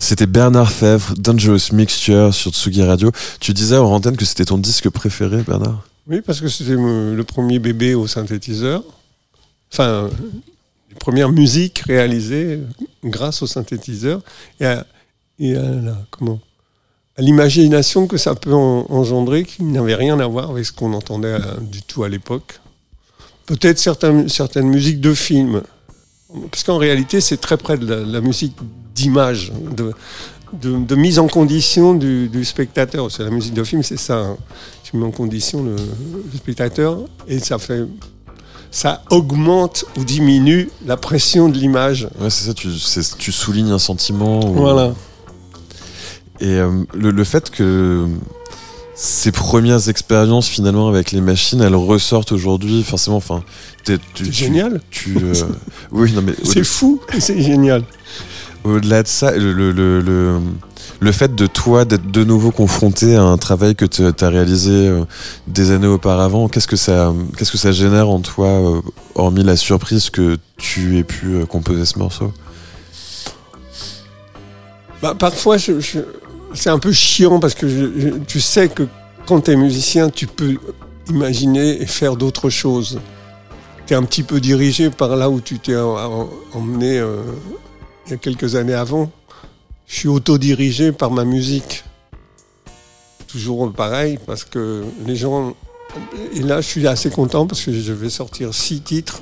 C'était Bernard Fèvre, Dangerous Mixture sur Tsugi Radio. Tu disais en antenne que c'était ton disque préféré, Bernard ? Oui, parce que c'était le premier bébé au synthétiseur. Enfin, les premières musiques réalisées grâce au synthétiseur et à l'imagination que ça peut engendrer, qui n'avait rien à voir avec ce qu'on entendait du tout à l'époque. Peut-être certaines musiques de films. Parce qu'en réalité, c'est très près de la musique d'image, de mise en condition du spectateur. Parce que la musique de film, c'est ça. Hein. Tu mets en condition le spectateur et ça augmente ou diminue la pression de l'image. Ouais, c'est ça, tu soulignes un sentiment. Voilà. Et le fait que ces premières expériences finalement avec les machines, elles ressortent aujourd'hui forcément. Enfin, c'est génial. Oui, non mais c'est fou, c'est génial. Au-delà de ça, le fait de toi d'être de nouveau confronté à un travail que tu as réalisé des années auparavant, qu'est-ce que ça génère en toi, hormis la surprise que tu aies pu composer ce morceau? Bah, parfois, c'est un peu chiant parce que tu sais que quand t'es musicien, tu peux imaginer et faire d'autres choses. T'es un petit peu dirigé par là où tu t'es emmené il y a quelques années avant. Je suis autodirigé par ma musique. Toujours pareil parce que les gens... Et là, je suis assez content parce que je vais sortir 6 titres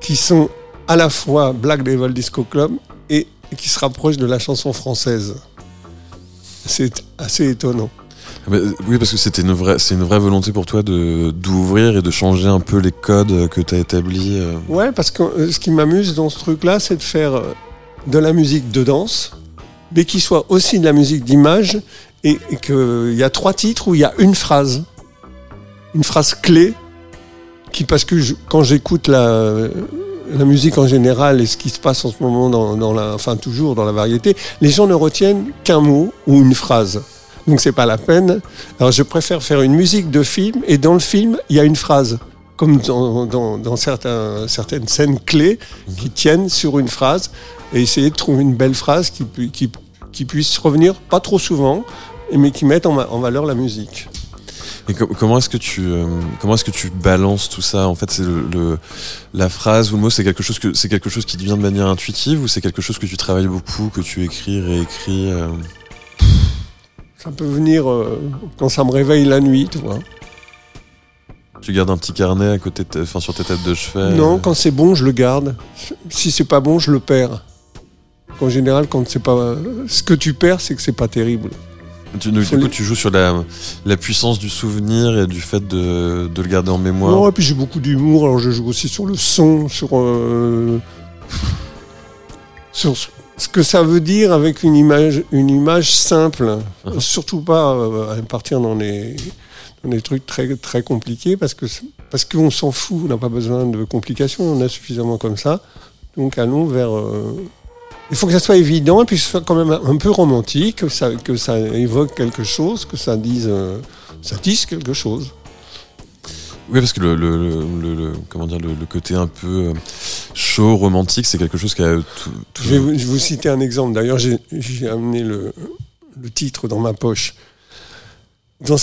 qui sont à la fois Black Devil Disco Club et qui se rapproche de la chanson française. C'est assez étonnant. Oui, parce que c'est une vraie volonté pour toi d'ouvrir et de changer un peu les codes que tu as établis. Ouais, parce que ce qui m'amuse dans ce truc-là, c'est de faire de la musique de danse, mais qui soit aussi de la musique d'image, et qu'il y a 3 titres où il y a une phrase clé, qui, parce que quand j'écoute la musique en général et ce qui se passe en ce moment toujours dans la variété, les gens ne retiennent qu'un mot ou une phrase. Donc c'est pas la peine. Alors je préfère faire une musique de film et dans le film, il y a une phrase. Comme dans certaines scènes clés qui tiennent sur une phrase et essayer de trouver une belle phrase qui puisse revenir pas trop souvent mais qui mette en valeur la musique. Et comment est-ce que tu balances tout ça? En fait, c'est la phrase ou le mot, c'est quelque chose qui devient de manière intuitive, ou c'est quelque chose que tu travailles beaucoup, que tu écris, réécris? Ça peut venir quand ça me réveille la nuit, tu vois. Tu gardes un petit carnet à côté, sur tes tables de chevet? Non, quand c'est bon, je le garde. Si c'est pas bon, je le perds. En général, quand c'est pas, ce que tu perds, c'est que c'est pas terrible. Du coup, tu joues sur la puissance du souvenir et du fait de le garder en mémoire. Non, et puis j'ai beaucoup d'humour, alors je joue aussi sur le son, sur ce que ça veut dire avec une image simple. Surtout pas à partir dans les trucs très, très compliqués, parce qu'on s'en fout, on n'a pas besoin de complications, on a suffisamment comme ça. Donc allons vers... Il faut que ça soit évident et puis que ce soit quand même un peu romantique, que ça évoque quelque chose, que ça dise quelque chose. Oui, parce que le côté un peu chaud, romantique, c'est quelque chose qui a... Je vais vous citer un exemple. D'ailleurs, j'ai amené le titre dans ma poche. Dans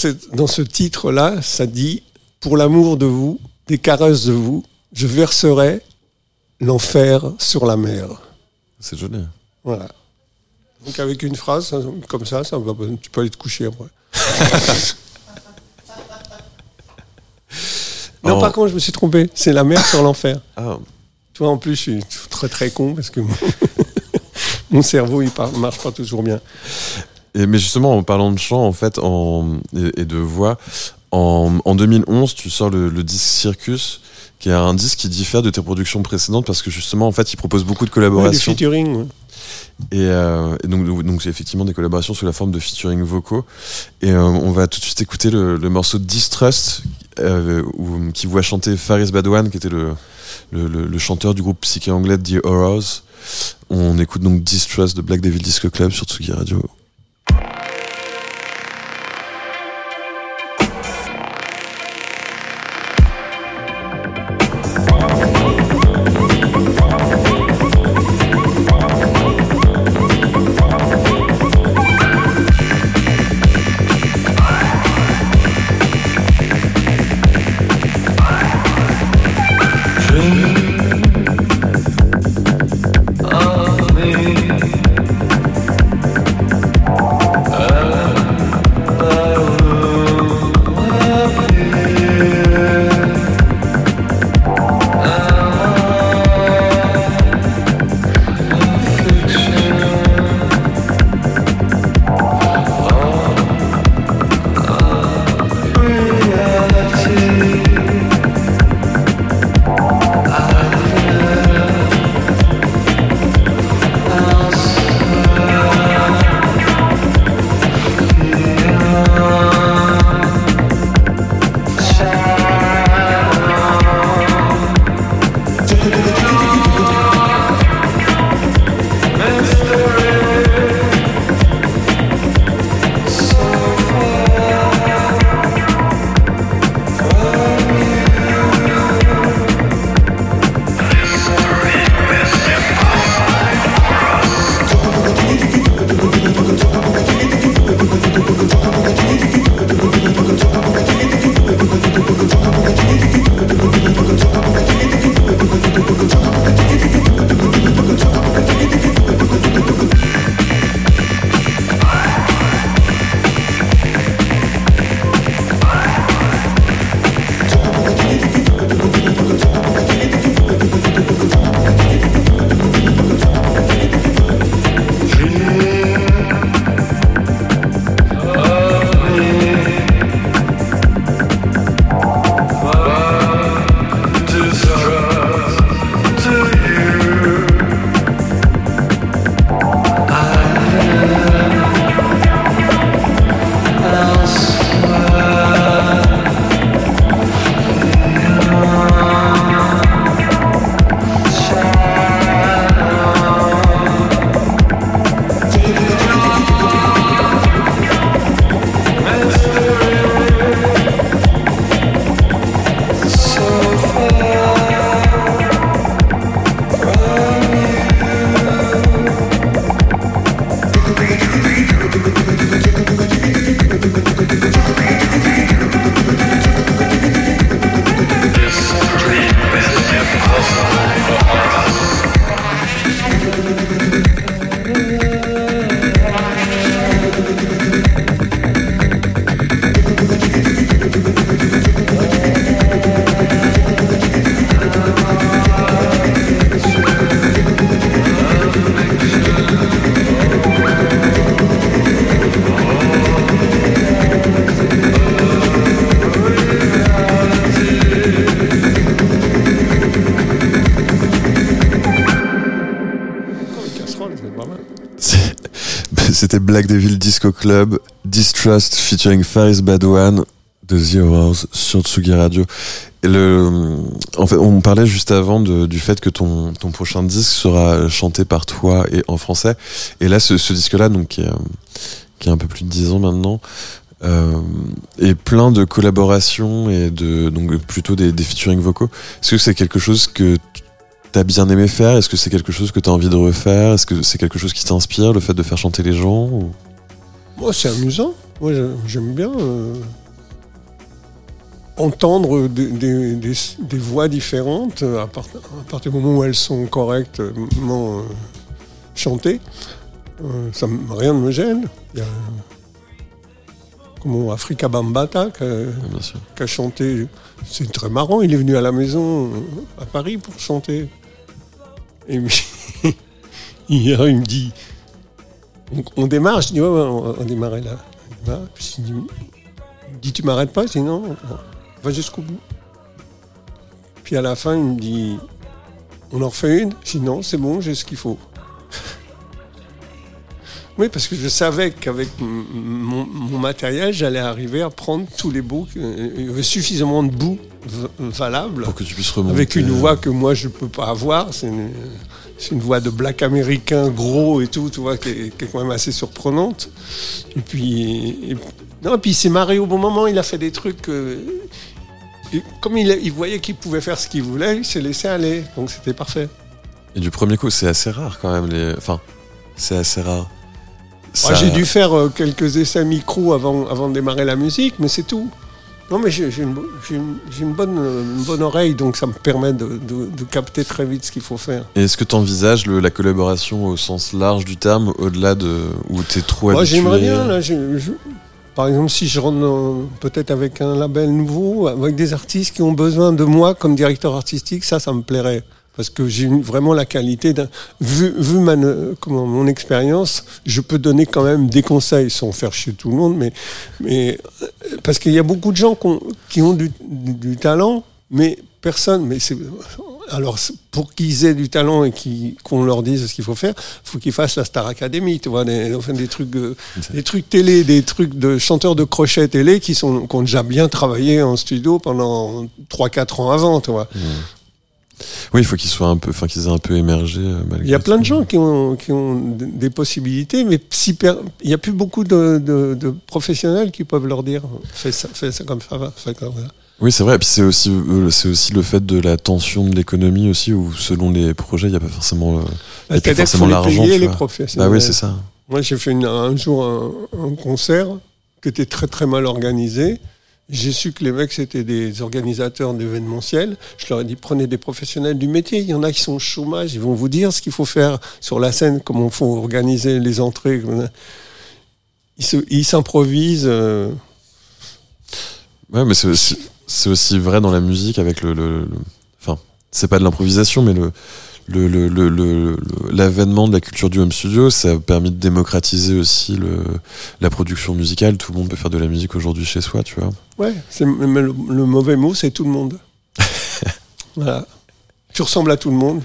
ce titre-là, ça dit « Pour l'amour de vous, des caresses de vous, je verserai l'enfer sur la mer ». C'est joli. Voilà. Donc avec une phrase comme ça va, tu peux aller te coucher après. Non, par contre, je me suis trompé. C'est la mer sur l'enfer. Ah. Tu vois, en plus, je suis très très con parce que mon cerveau, il marche pas toujours bien. Mais justement, en parlant de chant, en fait, et de voix, en 2011, tu sors le disque Circus, qui est un disque qui diffère de tes productions précédentes parce que justement, en fait, il propose beaucoup de collaborations. Des featuring, ouais. Et donc c'est effectivement des collaborations sous la forme de featuring vocaux. Et on va tout de suite écouter le morceau Distrust, qui voit chanter Faris Badwan, qui était le chanteur du groupe psyché anglais The Horrors. On écoute donc Distrust de Black Devil Disco Club sur Tsugi Radio. C'était Black Devil Disco Club, Distrust featuring Faris Badwan de The Horrors sur Tsugi Radio. Et en fait, on parlait juste avant du fait que ton prochain disque sera chanté par toi et en français. Et là, ce disque-là, donc, qui a un peu plus de 10 ans maintenant, et plein de collaborations et donc plutôt des featuring vocaux. Est-ce que c'est quelque chose que t'as bien aimé faire? Est-ce que c'est quelque chose que t'as envie de refaire? Est-ce que c'est quelque chose qui t'inspire, le fait de faire chanter les gens ou... Oh, c'est amusant. Moi, j'aime bien entendre des voix différentes à partir du moment où elles sont correctement chantées. Rien ne me gêne. Il y a comme Afrika Bambata qui a chanté. C'est très marrant, il est venu à la maison à Paris pour chanter. Et puis, hier, il me dit, on démarre. Je dis, ouais, on démarrait là. Puis il me dit, tu m'arrêtes pas? Je dis, non, va jusqu'au bout. Puis à la fin, il me dit, on en refait une? Je dis, non, c'est bon, j'ai ce qu'il faut. Oui, parce que je savais qu'avec mon matériel, j'allais arriver à prendre tous les bouts. Il y avait suffisamment de bouts valables pour que tu puisses remonter. Avec une voix que moi, je ne peux pas avoir. C'est une voix de black américain gros et tout, tu vois, qui est quand même assez surprenante. Et puis, il s'est marré au bon moment. Il a fait des trucs... comme il voyait qu'il pouvait faire ce qu'il voulait, il s'est laissé aller. Donc, c'était parfait. Et du premier coup, c'est assez rare quand même. C'est assez rare. Ça... J'ai dû faire quelques essais micro avant de démarrer la musique, mais c'est tout. Non, mais j'ai une bonne oreille, donc ça me permet de capter très vite ce qu'il faut faire. Et est-ce que tu envisages la collaboration au sens large du terme, au-delà de où tu es trop habitué? J'aimerais bien. Là, par exemple, si je rentre peut-être avec un label nouveau, avec des artistes qui ont besoin de moi comme directeur artistique, ça me plairait. Parce que j'ai vraiment la qualité vu mon expérience, je peux donner quand même des conseils sans faire chier tout le monde, mais parce qu'il y a beaucoup de gens qui ont du talent, mais personne. Alors pour qu'ils aient du talent et qu'on leur dise ce qu'il faut faire, il faut qu'ils fassent la Star Academy, tu vois, des trucs télé, des trucs de chanteurs de crochet télé qui ont déjà bien travaillé en studio pendant 3-4 ans avant, tu vois. Mmh. Oui, il faut qu'ils aient un peu émergé. Il y a plein de gens qui ont des possibilités, mais il n'y a plus beaucoup de professionnels qui peuvent leur dire fais ça comme ça, va, fais comme ça. Oui, c'est vrai. Et puis c'est aussi le fait de la tension de l'économie aussi, où selon les projets, il n'y a pas forcément l'argent. Les professionnels. Bah oui, c'est ça. Moi, j'ai fait un jour un concert qui était très très mal organisé. J'ai su que les mecs, c'était des organisateurs d'événementiels. Je leur ai dit, prenez des professionnels du métier. Il y en a qui sont au chômage. Ils vont vous dire ce qu'il faut faire sur la scène, comment il faut organiser les entrées. Ils s'improvisent. Ouais, mais c'est aussi vrai dans la musique avec enfin, c'est pas de l'improvisation, mais l'avènement de la culture du home studio, ça a permis de démocratiser aussi la production musicale. Tout le monde peut faire de la musique aujourd'hui chez soi, tu vois. Ouais, mais le mauvais mot, c'est tout le monde. Voilà. Tu ressembles à tout le monde.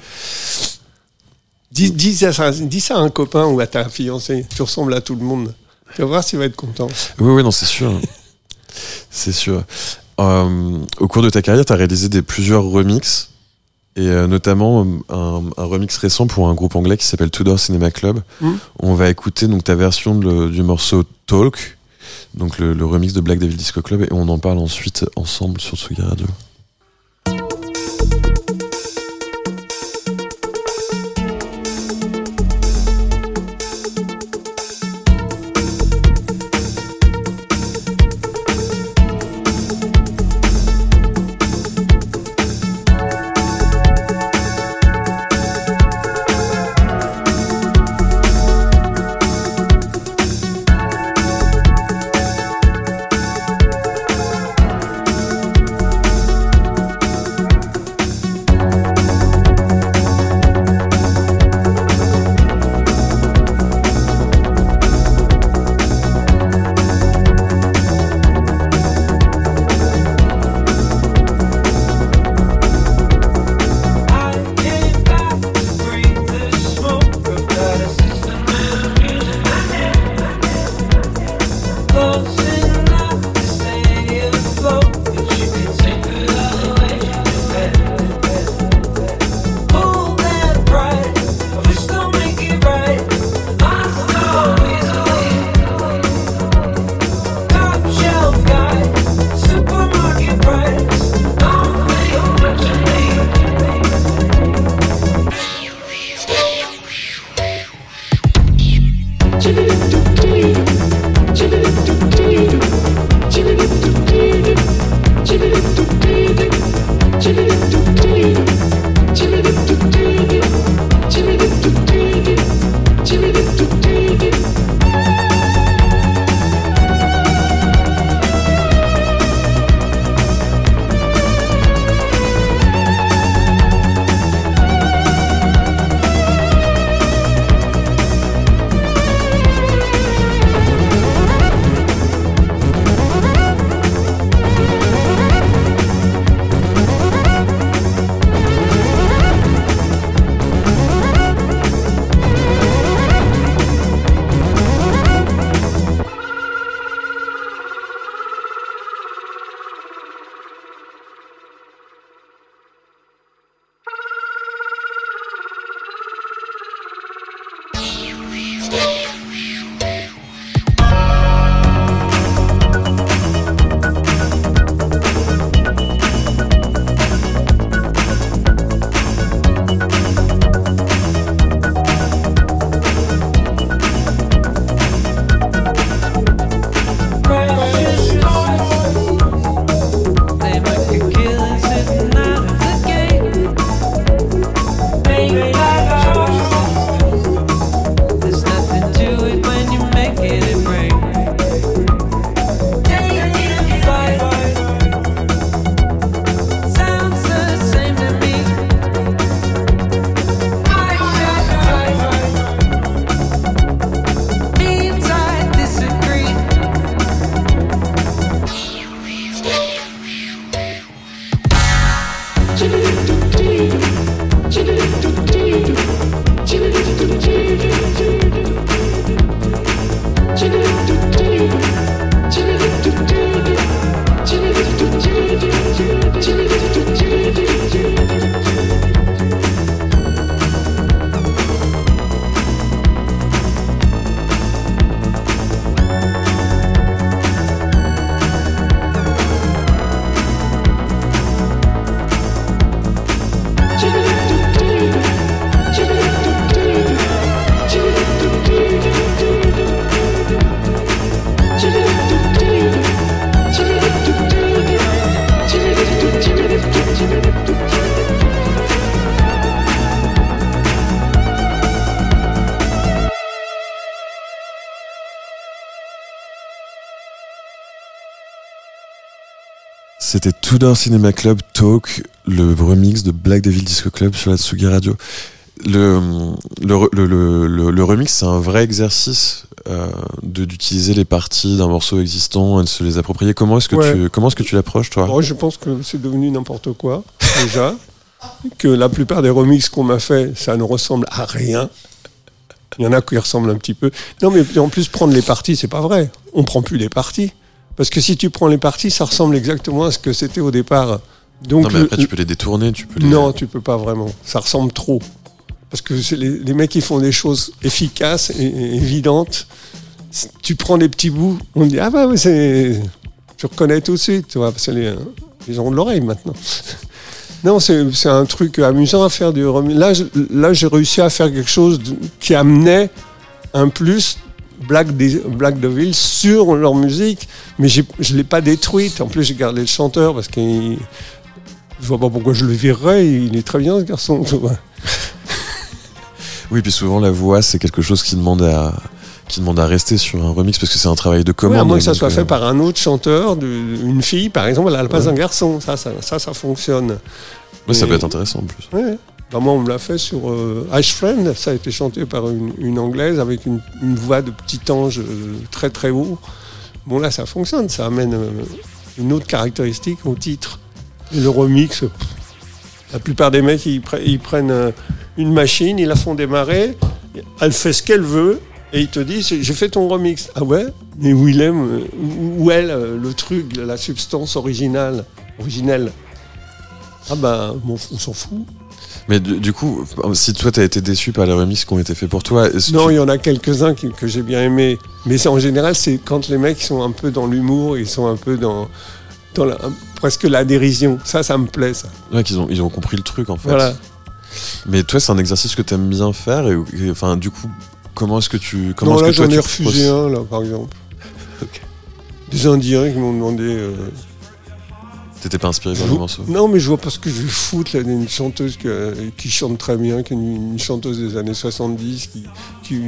Dis ça à un copain ou à ta fiancée. Tu ressembles à tout le monde. Tu vas voir s'il va être content. Oui, non, c'est sûr. C'est sûr. Au cours de ta carrière, tu as réalisé plusieurs remixes. Et notamment un remix récent pour un groupe anglais qui s'appelle Two Door Cinema Club. On va écouter donc ta version du morceau Talk, donc le remix de Black Devil Disco Club, et on en parle ensuite ensemble sur Tsugi Radio. C'était Two Door Cinema Club Talk, le remix de Black Devil Disco Club sur la Tsugi Radio. Le remix, c'est un vrai exercice d'utiliser les parties d'un morceau existant et de se les approprier. Comment est-ce que tu l'approches, toi ? Moi, je pense que c'est devenu n'importe quoi, déjà. Que la plupart des remixes qu'on m'a fait, ça ne ressemble à rien. Il y en a qui ressemblent un petit peu. Non, mais en plus, prendre les parties, c'est pas vrai. On prend plus les parties. Parce que si tu prends les parties, ça ressemble exactement à ce que c'était au départ. Donc, non, mais après, tu peux les détourner. Non, tu peux pas vraiment. Ça ressemble trop. Parce que c'est les mecs, ils font des choses efficaces et évidentes. Tu prends des petits bouts, on dit « Ah bah, mais c'est... » Tu reconnais tout de suite, tu vois, parce que les gens ont de l'oreille, maintenant. Non, c'est un truc amusant à faire du remix. Là, j'ai réussi à faire quelque chose qui amenait un plus... Black Devil sur leur musique, mais je ne l'ai pas détruite. En plus, j'ai gardé le chanteur parce que je vois pas pourquoi je le virerais. Il est très bien, ce garçon. Oui, puis souvent, la voix, c'est quelque chose qui demande à rester sur un remix parce que c'est un travail de commande. Ouais, à moins que ça soit fait par un autre chanteur, une fille, par exemple, elle n'a pas un garçon. Ça fonctionne. Mais ça peut être intéressant, en plus. Ouais. Moi, on me l'a fait sur Ash Friend, ça a été chanté par une anglaise avec une voix de petit ange très très haut. Bon, là, ça fonctionne, ça amène une autre caractéristique au titre. Et le remix, la plupart des mecs, ils prennent une machine, ils la font démarrer, elle fait ce qu'elle veut, et ils te disent « J'ai fait ton remix ». Ah ouais ? Mais où il aime, où elle, le truc, la substance originelle. Ah ben, on s'en fout. Mais du coup, si toi t'as été déçu par les remixes qui ont été faits pour toi... Non, il y en a quelques-uns que j'ai bien aimés. Mais en général, c'est quand les mecs sont un peu dans l'humour, ils sont un peu dans presque la dérision. Ça me plaît, ça. Ouais, ils ont compris le truc, en fait. Voilà. Mais toi, c'est un exercice que t'aimes bien faire. Et enfin, du coup, Comment est-ce que tu... Comment non, là, j'en ai refusé un, là, par exemple. Okay. Des Indiens qui m'ont demandé... T'étais pas inspiré par le morceau? Non, mais je vois pas ce que je vais foutre, là, d'une chanteuse qui chante très bien, qui est une chanteuse des années 70, qui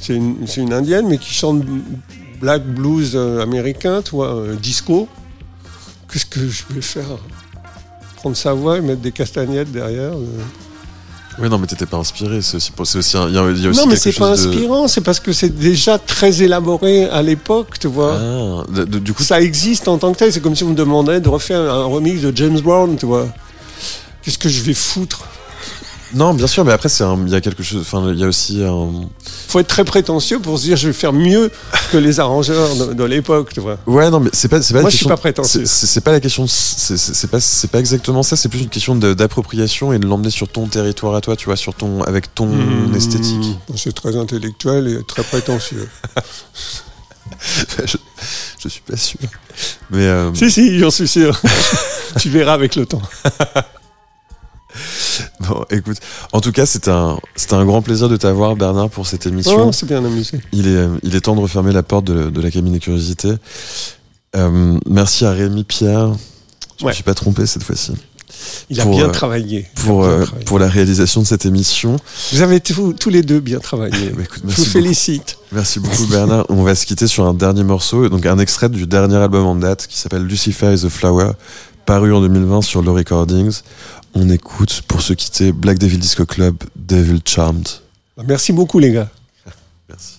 c'est une Indienne, mais qui chante black blues américain, toi, disco. Qu'est-ce que je vais faire? Prendre sa voix et mettre des castagnettes derrière Oui, non, mais t'étais pas inspiré. C'est aussi il y a aussi non, mais c'est pas inspirant, c'est parce que c'est déjà très élaboré à l'époque, tu vois. Ah, du coup, ça existe en tant que tel. C'est comme si on me demandait de refaire un remix de James Brown, tu vois. Qu'est-ce que je vais foutre? Non, bien sûr, mais après, il y a quelque chose. Enfin, il y a aussi un... Faut être très prétentieux pour se dire je vais faire mieux que les arrangeurs de l'époque, tu vois. Ouais, non, mais c'est pas. Moi, je suis pas prétentieux. C'est pas la question. C'est pas exactement ça. C'est plus une question d'appropriation et de l'emmener sur ton territoire à toi, tu vois, avec ton esthétique. C'est très intellectuel et très prétentieux. je suis pas sûr. Mais si, j'en suis sûr. Tu verras avec le temps. Bon, écoute, en tout cas, c'était un grand plaisir de t'avoir, Bernard, pour cette émission. Oh, c'est bien amusé. Il est temps de refermer la porte de la cabine des curiosités. Merci à Rémi Pierre. Je me suis pas trompé cette fois-ci. Il a bien travaillé pour la réalisation de cette émission. Vous avez tous les deux bien travaillé. Bah écoute, merci, je vous félicite. Merci beaucoup, Bernard. On va se quitter sur un dernier morceau, donc un extrait du dernier album en date qui s'appelle Lucifer is a Flower, paru en 2020 sur Lo Recordings. On écoute, pour se quitter, Black Devil Disco Club, Devil Charmed. Merci beaucoup, les gars. Merci.